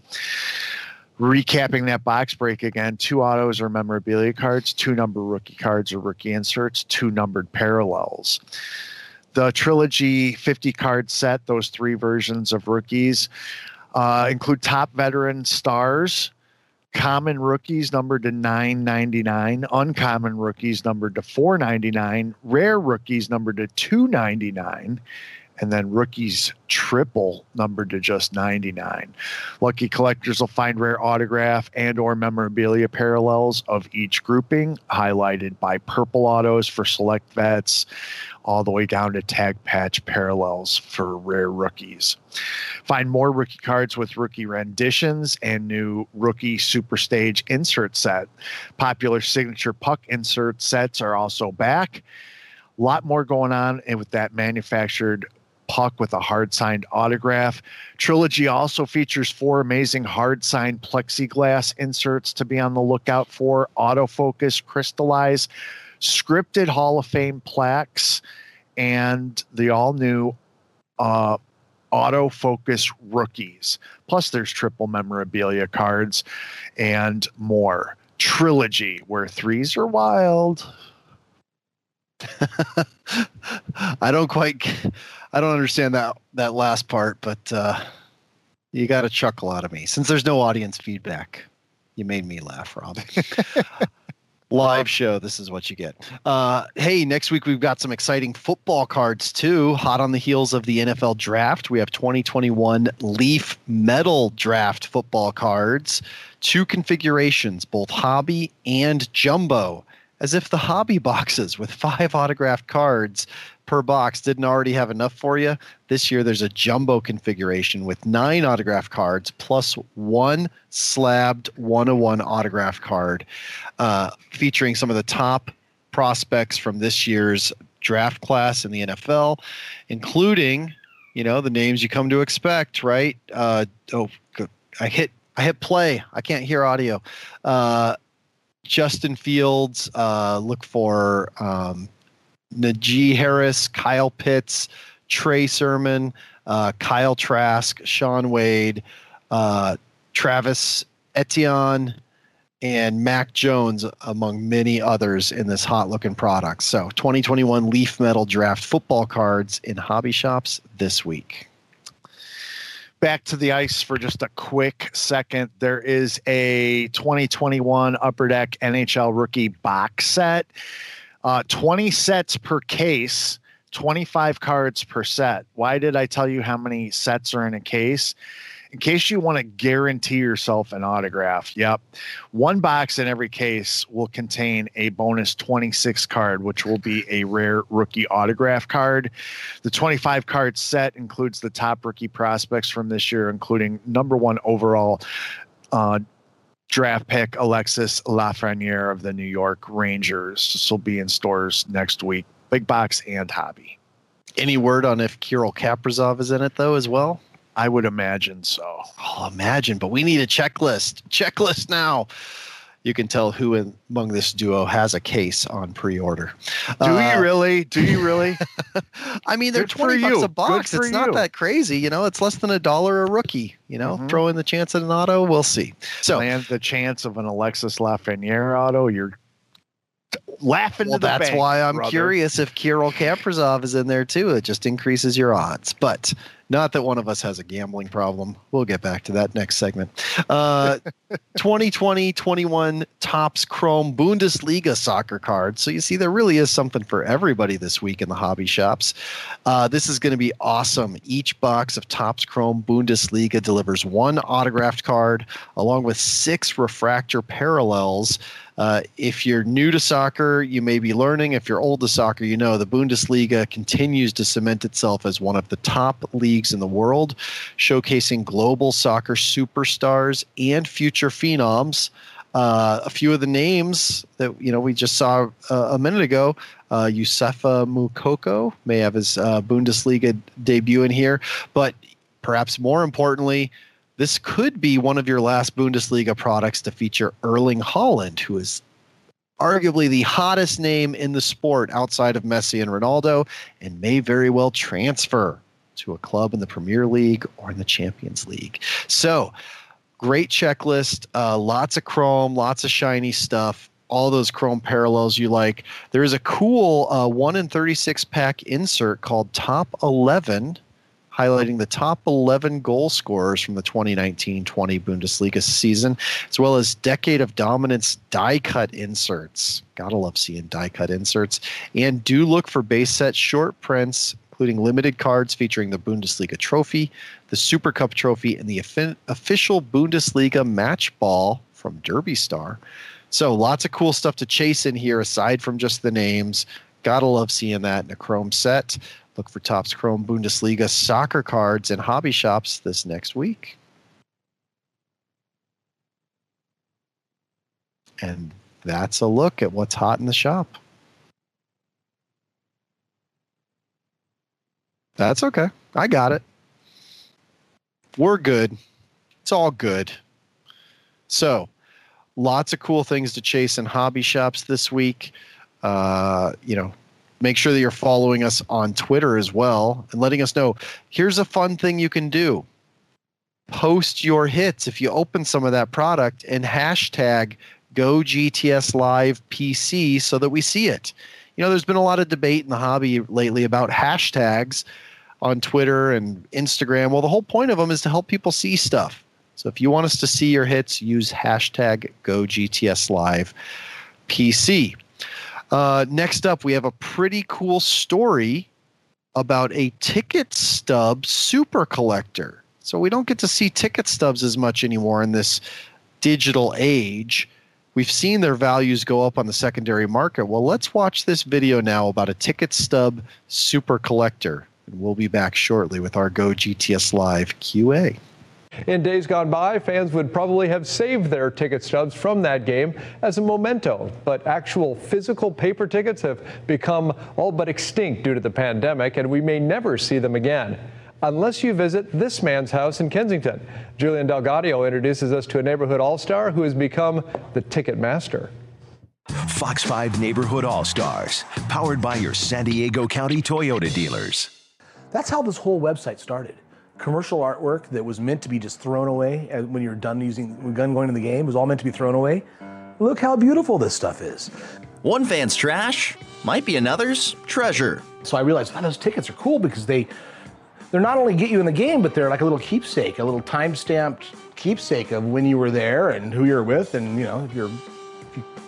Recapping that box break again, 2 autos or memorabilia cards, 2 numbered rookie cards or rookie inserts, 2 numbered parallels. The Trilogy 50-card set, those 3 versions of rookies, include top veteran stars, common rookies numbered to $9.99, uncommon rookies numbered to $4.99, rare rookies numbered to $2.99, and then rookies triple numbered to just $99. Lucky collectors will find rare autograph and or memorabilia parallels of each grouping, highlighted by purple autos for select vets, all the way down to tag patch parallels for rare rookies. Find more rookie cards with rookie renditions and new rookie super stage insert set. Popular signature puck insert sets are also back. A lot more going on and with that manufactured puck with a hard signed autograph. Trilogy also features 4 amazing hard signed plexiglass inserts to be on the lookout for. Autofocus, crystallize, scripted Hall of Fame plaques, and the all-new autofocus rookies. Plus, there's triple memorabilia cards and more. Trilogy, where threes are wild. I don't understand that last part, but you got a chuckle out of me. Since there's no audience feedback, you made me laugh, Rob. Live show. This is what you get. Hey, next week we've got some exciting football cards too. Hot on the heels of the NFL draft, we have 2021 Leaf Metal Draft football cards. 2 configurations, both hobby and jumbo. As if the hobby boxes with 5 autographed cards per box didn't already have enough for you, this year there's a jumbo configuration with 9 autographed cards plus 1 slabbed 101 autograph card, featuring some of the top prospects from this year's draft class in the NFL, including, you know, the names you come to expect, right? I hit play. I can't hear audio. Justin Fields, look for Najee Harris, Kyle Pitts, Trey Sermon, Kyle Trask, Sean Wade, Travis Etienne, and Mac Jones, among many others in this hot-looking product. So 2021 Leaf Metal Draft football cards in hobby shops this week. Back to the ice for just a quick second. There is a 2021 Upper Deck NHL rookie box set. 20 sets per case, 25 cards per set. Why did I tell you how many sets are in a case? In case you want to guarantee yourself an autograph. Yep. One box in every case will contain a bonus 26 card, which will be a rare rookie autograph card. The 25 card set includes the top rookie prospects from this year, including #1 overall draft pick Alexis Lafreniere of the New York Rangers. This will be in stores next week. Big box and hobby. Any word on if Kirill Kaprizov is in it, though, as well? I would imagine so. I'll imagine, but we need a checklist. Checklist now. You can tell who among this duo has a case on pre-order. Do you really? Do you really? I mean, they're $20 a box. It's not that crazy. You know, it's less than $1 a rookie. You know, throw in the chance at an auto. We'll see. So, and the chance of an Alexis Lafreniere auto, you're laughing to the bank. Well, that's why I'm curious if Kirill Kaprizov is in there, too. It just increases your odds. But not that one of us has a gambling problem. We'll get back to that next segment. 2020-21 Topps Chrome Bundesliga soccer cards. So you see there really is something for everybody this week in the hobby shops. This is going to be awesome. Each box of Topps Chrome Bundesliga delivers one autographed card along with 6 refractor parallels. If you're new to soccer, you may be learning. If you're old to soccer, you know the Bundesliga continues to cement itself as one of the top leagues in the world, showcasing global soccer superstars and future phenoms. A few of the names that we just saw a minute ago, Yusufa Mukoko may have his Bundesliga debut in here, but perhaps more importantly, this could be one of your last Bundesliga products to feature Erling Haaland, who is arguably the hottest name in the sport outside of Messi and Ronaldo, and may very well transfer to a club in the Premier League or in the Champions League. So, great checklist, lots of chrome, lots of shiny stuff, all those chrome parallels you like. There is a cool 1 in 36 pack insert called Top 11, highlighting the top 11 goal scorers from the 2019-20 Bundesliga season, as well as Decade of Dominance die-cut inserts. Gotta love seeing die-cut inserts. And do look for base set short prints, including limited cards featuring the Bundesliga trophy, the Super Cup trophy, and the official Bundesliga match ball from Derby Star. So lots of cool stuff to chase in here aside from just the names. Gotta love seeing that in a chrome set. Look for Topps Chrome Bundesliga soccer cards in hobby shops this next week. And that's a look at what's hot in the shop. That's okay. I got it. We're good. It's all good. So, lots of cool things to chase in hobby shops this week. Make sure that you're following us on Twitter as well and letting us know. Here's a fun thing you can do. Post your hits if you open some of that product and hashtag GoGTSLivePC so that we see it. You know, there's been a lot of debate in the hobby lately about hashtags on Twitter and Instagram. Well, the whole point of them is to help people see stuff. So if you want us to see your hits, use hashtag GoGTSLivePC. Next up, we have a pretty cool story about a ticket stub super collector. So we don't get to see ticket stubs as much anymore in this digital age. We've seen their values go up on the secondary market. Well, let's watch this video now about a ticket stub super collector. And we'll be back shortly with our Go GTS Live QA. In days gone by, fans would probably have saved their ticket stubs from that game as a memento, but actual physical paper tickets have become all but extinct due to the pandemic, and we may never see them again, unless you visit this man's house in Kensington. Julian Delgadio introduces us to a neighborhood all-star who has become the ticket master. Fox 5 Neighborhood All-Stars, powered by your San Diego County Toyota dealers. That's how this whole website started. Commercial artwork that was meant to be just thrown away when you're done going to the game was all meant to be thrown away. Look how beautiful this stuff is. One fan's trash might be another's treasure. So I realized, wow, those tickets are cool because they're not only get you in the game, but they're like a little keepsake, a little time-stamped keepsake of when you were there and who you were with, and you know, if you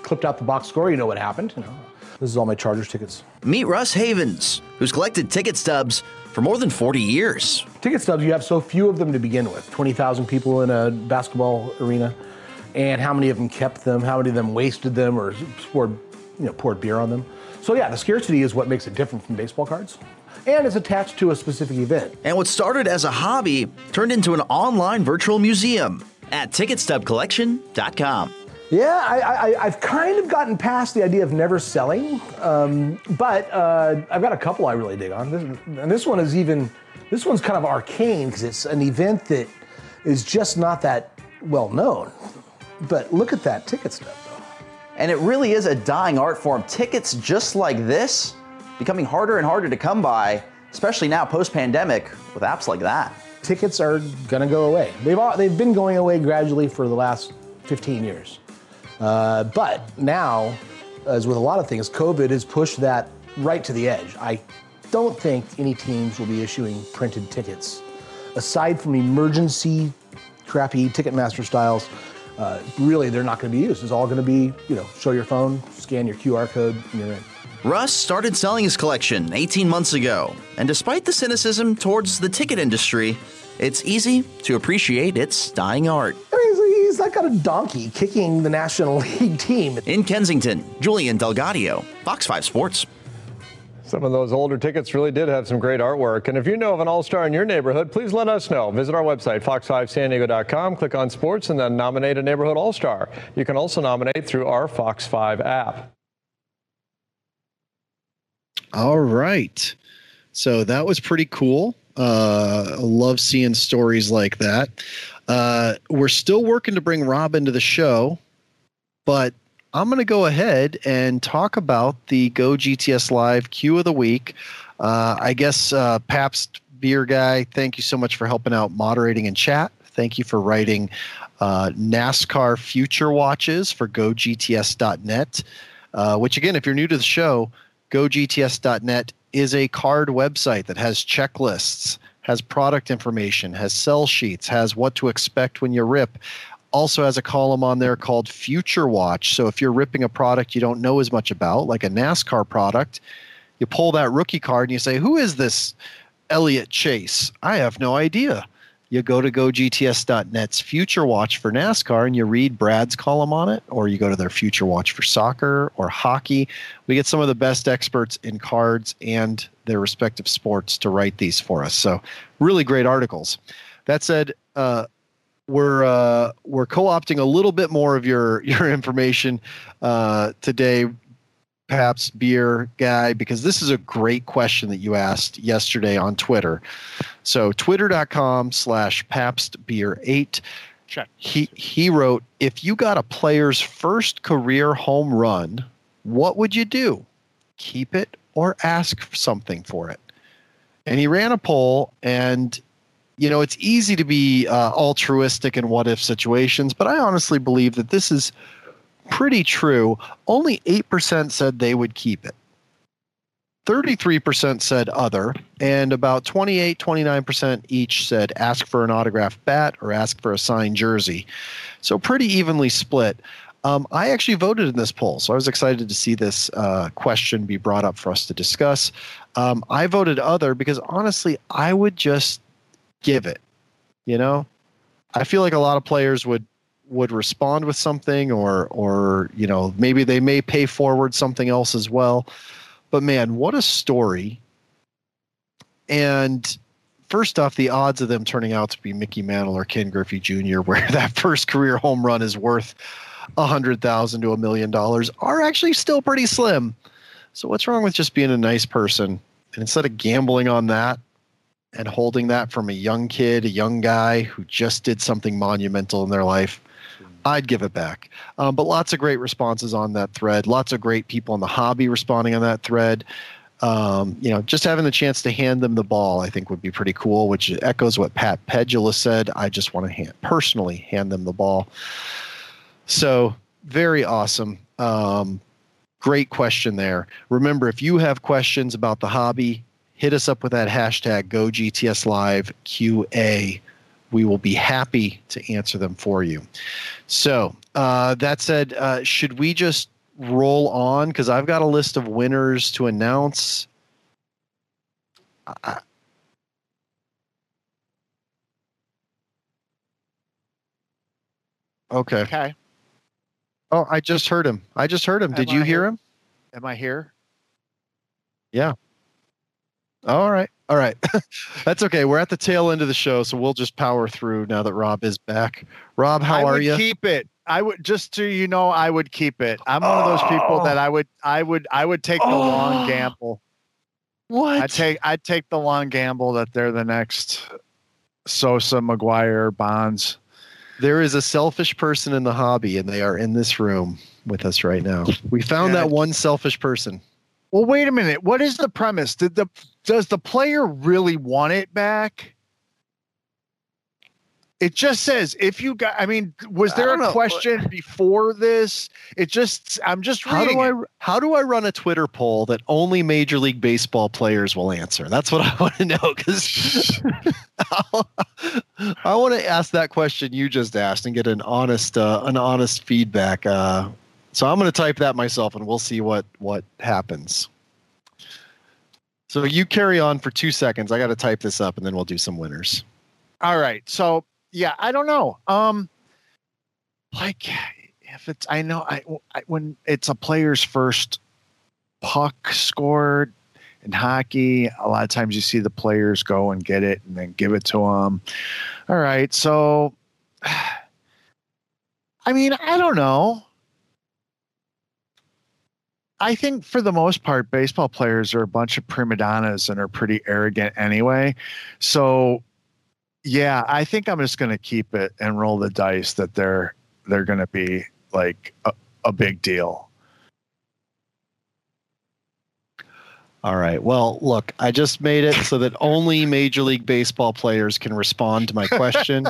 clipped out the box score, you know what happened. You know. This is all my Chargers tickets. Meet Russ Havens, who's collected ticket stubs for more than 40 years. Ticket stubs, you have so few of them to begin with. 20,000 people in a basketball arena, and how many of them kept them, how many of them wasted them or poured beer on them. So yeah, the scarcity is what makes it different from baseball cards, and it's attached to a specific event. And what started as a hobby turned into an online virtual museum at ticketstubcollection.com. Yeah, I've kind of gotten past the idea of never selling, but I've got a couple I really dig on. This one's kind of arcane because it's an event that is just not that well known. But look at that ticket stuff, though. And it really is a dying art form. Tickets just like this becoming harder and harder to come by, especially now post-pandemic with apps like that. Tickets are gonna go away. They've been going away gradually for the last 15 years. But now, as with a lot of things, COVID has pushed that right to the edge. I don't think any teams will be issuing printed tickets. Aside from emergency, crappy Ticketmaster styles, really they're not gonna be used. It's all gonna be, show your phone, scan your QR code, and you're in. Russ started selling his collection 18 months ago, and despite the cynicism towards the ticket industry, it's easy to appreciate its dying art. He's like got a donkey kicking the National League team. In Kensington, Julian Delgadio, Fox 5 Sports. Some of those older tickets really did have some great artwork. And if you know of an all-star in your neighborhood, please let us know. Visit our website, fox5sandiego.com, click on sports, and then nominate a neighborhood all-star. You can also nominate through our Fox 5 app. All right. So that was pretty cool. I love seeing stories like that. We're still working to bring Rob into the show, but I'm going to go ahead and talk about the Go GTS Live Q of the Week. I guess Pabst Beer Guy, thank you so much for helping out moderating in chat. Thank you for writing NASCAR Future Watches for GoGTS.net, which again, if you're new to the show, GoGTS.net is a card website that has checklists, has product information, has sell sheets, has what to expect when you rip. Also has a column on there called Future Watch. So if you're ripping a product you don't know as much about, like a NASCAR product, you pull that rookie card and you say, who is this Elliott Chase? I have no idea. You go to GoGTS.net's Future Watch for NASCAR and you read Brad's column on it, or you go to their Future Watch for soccer or hockey. We get some of the best experts in cards and their respective sports to write these for us. So really great articles. That said, we're co-opting a little bit more of your information today, Paps Beer Guy, because this is a great question that you asked yesterday on Twitter. So twitter.com/PabstBeer8. Check. He wrote, if you got a player's first career home run, what would you do? Keep it or ask something for it? And he ran a poll, and it's easy to be altruistic in what-if situations, but I honestly believe that this is pretty true. Only 8% said they would keep it. 33% said other, and about 29% each said ask for an autographed bat or ask for a signed jersey. So pretty evenly split. I actually voted in this poll, so I was excited to see this question be brought up for us to discuss. I voted other because honestly, I would just give it. I feel like a lot of players would respond with something, or maybe they may pay forward something else as well. But man, what a story. And first off, the odds of them turning out to be Mickey Mantle or Ken Griffey Jr., where that first career home run is worth $100,000 to $1 million, are actually still pretty slim. So what's wrong with just being a nice person? And instead of gambling on that and holding that from a young kid, a young guy who just did something monumental in their life, I'd give it back. But lots of great responses on that thread. Lots of great people in the hobby responding on that thread. Just having the chance to hand them the ball, I think, would be pretty cool, which echoes what Pat Pedula said. I just want to personally hand them the ball. So very awesome. Great question there. Remember, if you have questions about the hobby, hit us up with that hashtag GoGTSLiveQA. We will be happy to answer them for you. So that said, should we just roll on? Because I've got a list of winners to announce. Okay. Okay. Oh, I just heard him. Did you hear him? Am I here? Yeah. All right. All right. That's okay. We're at the tail end of the show, so we'll just power through now that Rob is back. Rob, how are you? Keep it. I would, just so you know, I would keep it. I'm one of those people that I would take the long gamble. What? I'd take the long gamble that they're the next Sosa, Maguire, Bonds. There is a selfish person in the hobby, and they are in this room with us right now. We found that one selfish person. Well, wait a minute. What is the premise? Does the player really want it back? It just says if you got. I mean, was there a question before this? It just. I'm just reading. How do I run a Twitter poll that only Major League Baseball players will answer? That's what I want to know, because I want to ask that question you just asked and get an honest feedback. So I'm going to type that myself, and we'll see what happens. So you carry on for 2 seconds. I got to type this up, and then we'll do some winners. All right. So. Yeah, I don't know. Like if it's, I know I when it's a player's first puck scored in hockey, a lot of times you see the players go and get it and then give it to them. All right, so I mean, I don't know. I think for the most part, baseball players are a bunch of prima donnas and are pretty arrogant anyway. So. Yeah, I think I'm just going to keep it and roll the dice that they're going to be like a big deal. All right. Well, look, I just made it so that only Major League Baseball players can respond to my question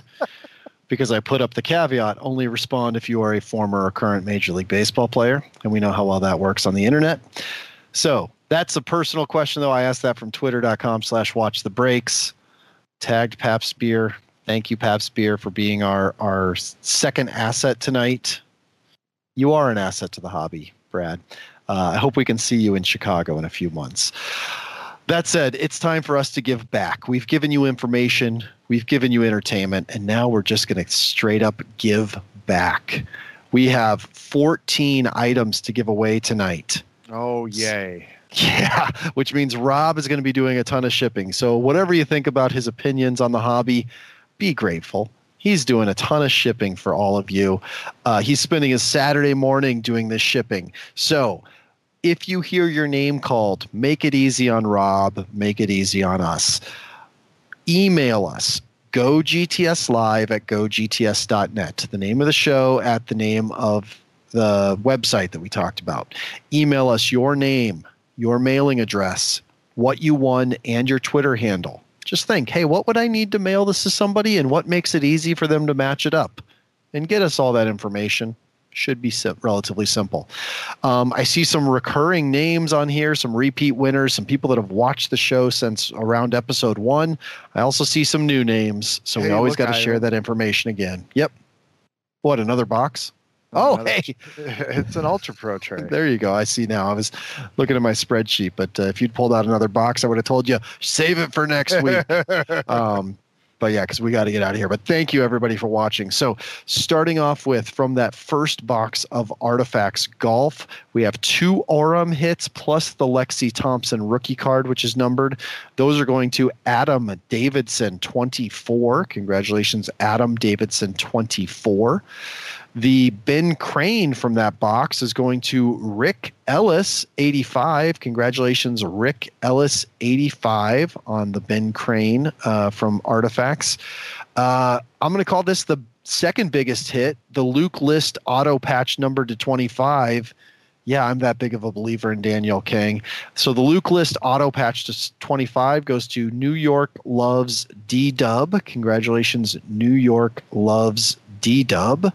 because I put up the caveat, only respond if you are a former or current Major League Baseball player, and we know how well that works on the internet. So that's a personal question, though. I asked that from twitter.com/watchthebreaks. Tagged Paps Beer. Thank you, Paps Beer, for being our second asset tonight. You are an asset to the hobby, Brad. I hope we can see you in Chicago in a few months. That said, it's time for us to give back. We've given you information. We've given you entertainment. And now we're just going to straight up give back. We have 14 items to give away tonight. Oh, yay. Yeah, which means Rob is going to be doing a ton of shipping. So whatever you think about his opinions on the hobby, be grateful. He's doing a ton of shipping for all of you. He's spending his Saturday morning doing this shipping. So if you hear your name called, make it easy on Rob. Make it easy on us. Email us. GoGTSLive@GoGTS.net. The name of the show at the name of the website that we talked about. Email us your name, your mailing address, what you won, and your Twitter handle. Just think, hey, what would I need to mail this to somebody, and what makes it easy for them to match it up? And get us all that information. Should be relatively simple. I see some recurring names on here, some repeat winners, some people that have watched the show since around episode 1. I also see some new names, so we always got to share that information again. Yep. What, another box? Oh, hey, it's an Ultra Pro tray. There you go. I see now. I was looking at my spreadsheet, but if you'd pulled out another box, I would have told you, save it for next week. But yeah, because we got to get out of here. But thank you, everybody, for watching. So starting off with, from that first box of Artifacts Golf, we have 2 Aurum hits plus the Lexi Thompson rookie card, which is numbered. Those are going to Adam Davidson 24. Congratulations, Adam Davidson 24. The Ben Crane from that box is going to Rick Ellis 85. Congratulations, Rick Ellis 85 on the Ben Crane from Artifacts. I'm going to call this the second biggest hit, the Luke List auto patch numbered to 25. Yeah, I'm that big of a believer in Danielle Kang. So the Luke List auto patch to 25 goes to New York Loves D-Dub. Congratulations, New York Loves D-Dub.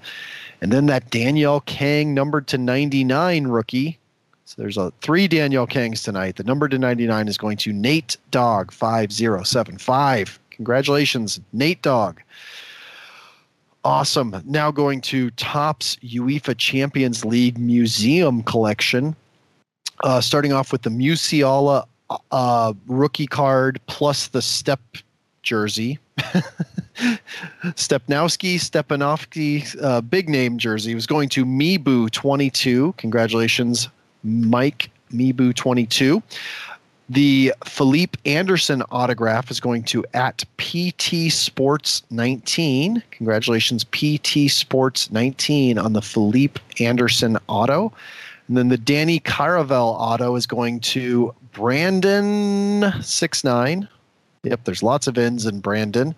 And then that Danielle Kang numbered to 99 rookie. So there's three Danielle Kangs tonight. The number to 99 is going to Nate Dogg 5075. Congratulations, Nate Dogg. Awesome. Now going to Topps UEFA Champions League Museum Collection. Starting off with the Musiala rookie card plus the Step jersey. Stepanovski, big name jersey. It was going to Mibu 22. Congratulations, Mike, Mibu 22. The Philippe Anderson autograph is going to at PT Sports 19. Congratulations, PT Sports 19 on the Philippe Anderson auto. And then the Danny Caravel auto is going to Brandon 69. Yep, there's lots of N's in Brandon.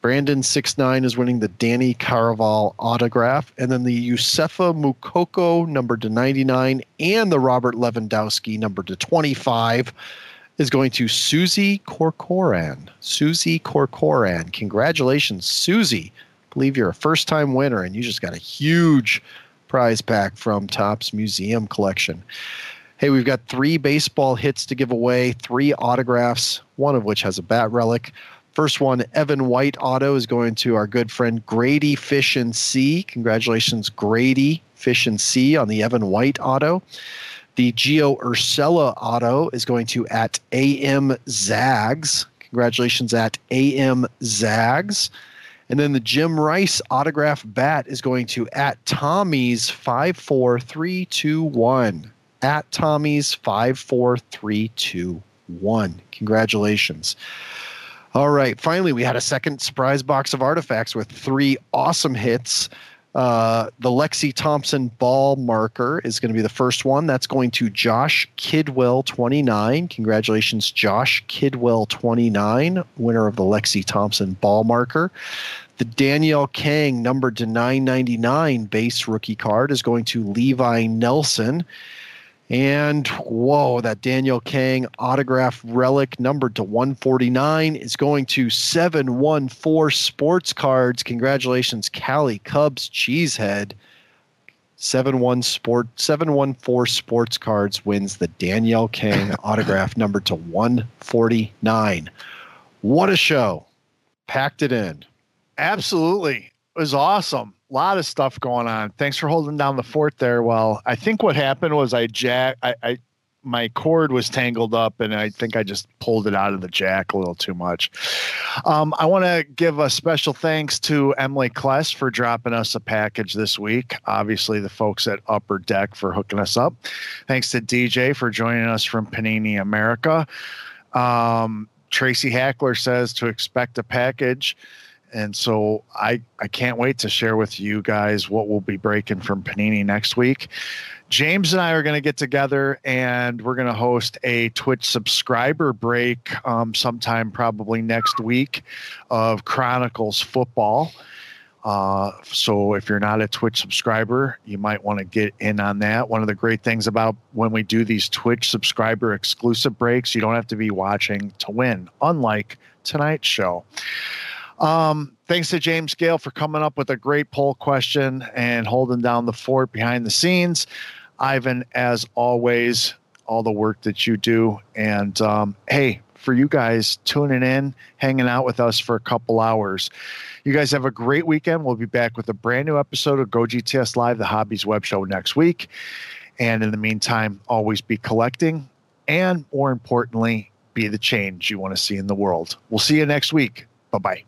Brandon 69 is winning the Danny Caraval autograph. And then the Yusefa Mukoko, number to 99, and the Robert Lewandowski, number to 25, is going to Susie Corcoran. Susie Corcoran. Congratulations, Susie. I believe you're a first-time winner, and you just got a huge prize pack from Topps Museum Collection. Hey, we've got three baseball hits to give away, three autographs, one of which has a bat relic. First one, Evan White auto is going to our good friend Grady Fish and C. Congratulations, Grady Fish and C on the Evan White auto. The Gio Ursella auto is going to at AM Zags. Congratulations at AM Zags. And then the Jim Rice autograph bat is going to at Tommy's 54321. At Tommy's 54321. Congratulations. All right. Finally, we had a second surprise box of artifacts with three awesome hits. The Lexi Thompson ball marker is going to be the first one. That's going to Josh Kidwell 29. Congratulations, Josh Kidwell 29, winner of the Lexi Thompson ball marker. The Danielle Kang numbered to 999 base rookie card is going to Levi Nelson. And, whoa, that Daniel Kang autograph relic numbered to 149 is going to 714 Sports Cards. Congratulations, Cali Cubs Cheesehead. 714 Sports Cards wins the Daniel Kang autograph numbered to 149. What a show. Packed it in. Absolutely. It was awesome. A lot of stuff going on. Thanks for holding down the fort there. Well, I think what happened was my cord was tangled up, and I think I just pulled it out of the jack a little too much. I want to give a special thanks to Emily Kless for dropping us a package this week. Obviously, the folks at Upper Deck for hooking us up. Thanks to DJ for joining us from Panini America. Tracy Hackler says to expect a package. And so I can't wait to share with you guys what we'll be breaking from Panini next week. James and I are going to get together, and we're going to host a Twitch subscriber break sometime probably next week of Chronicles football. So if you're not a Twitch subscriber, you might want to get in on that. One of the great things about when we do these Twitch subscriber exclusive breaks, you don't have to be watching to win, unlike tonight's show. Thanks to James Gale for coming up with a great poll question and holding down the fort behind the scenes. Ivan, as always, all the work that you do. And hey, for you guys tuning in, hanging out with us for a couple hours. You guys have a great weekend. We'll be back with a brand new episode of Go GTS Live, the Hobbies Web Show, next week. And in the meantime, always be collecting and, more importantly, be the change you want to see in the world. We'll see you next week. Bye-bye.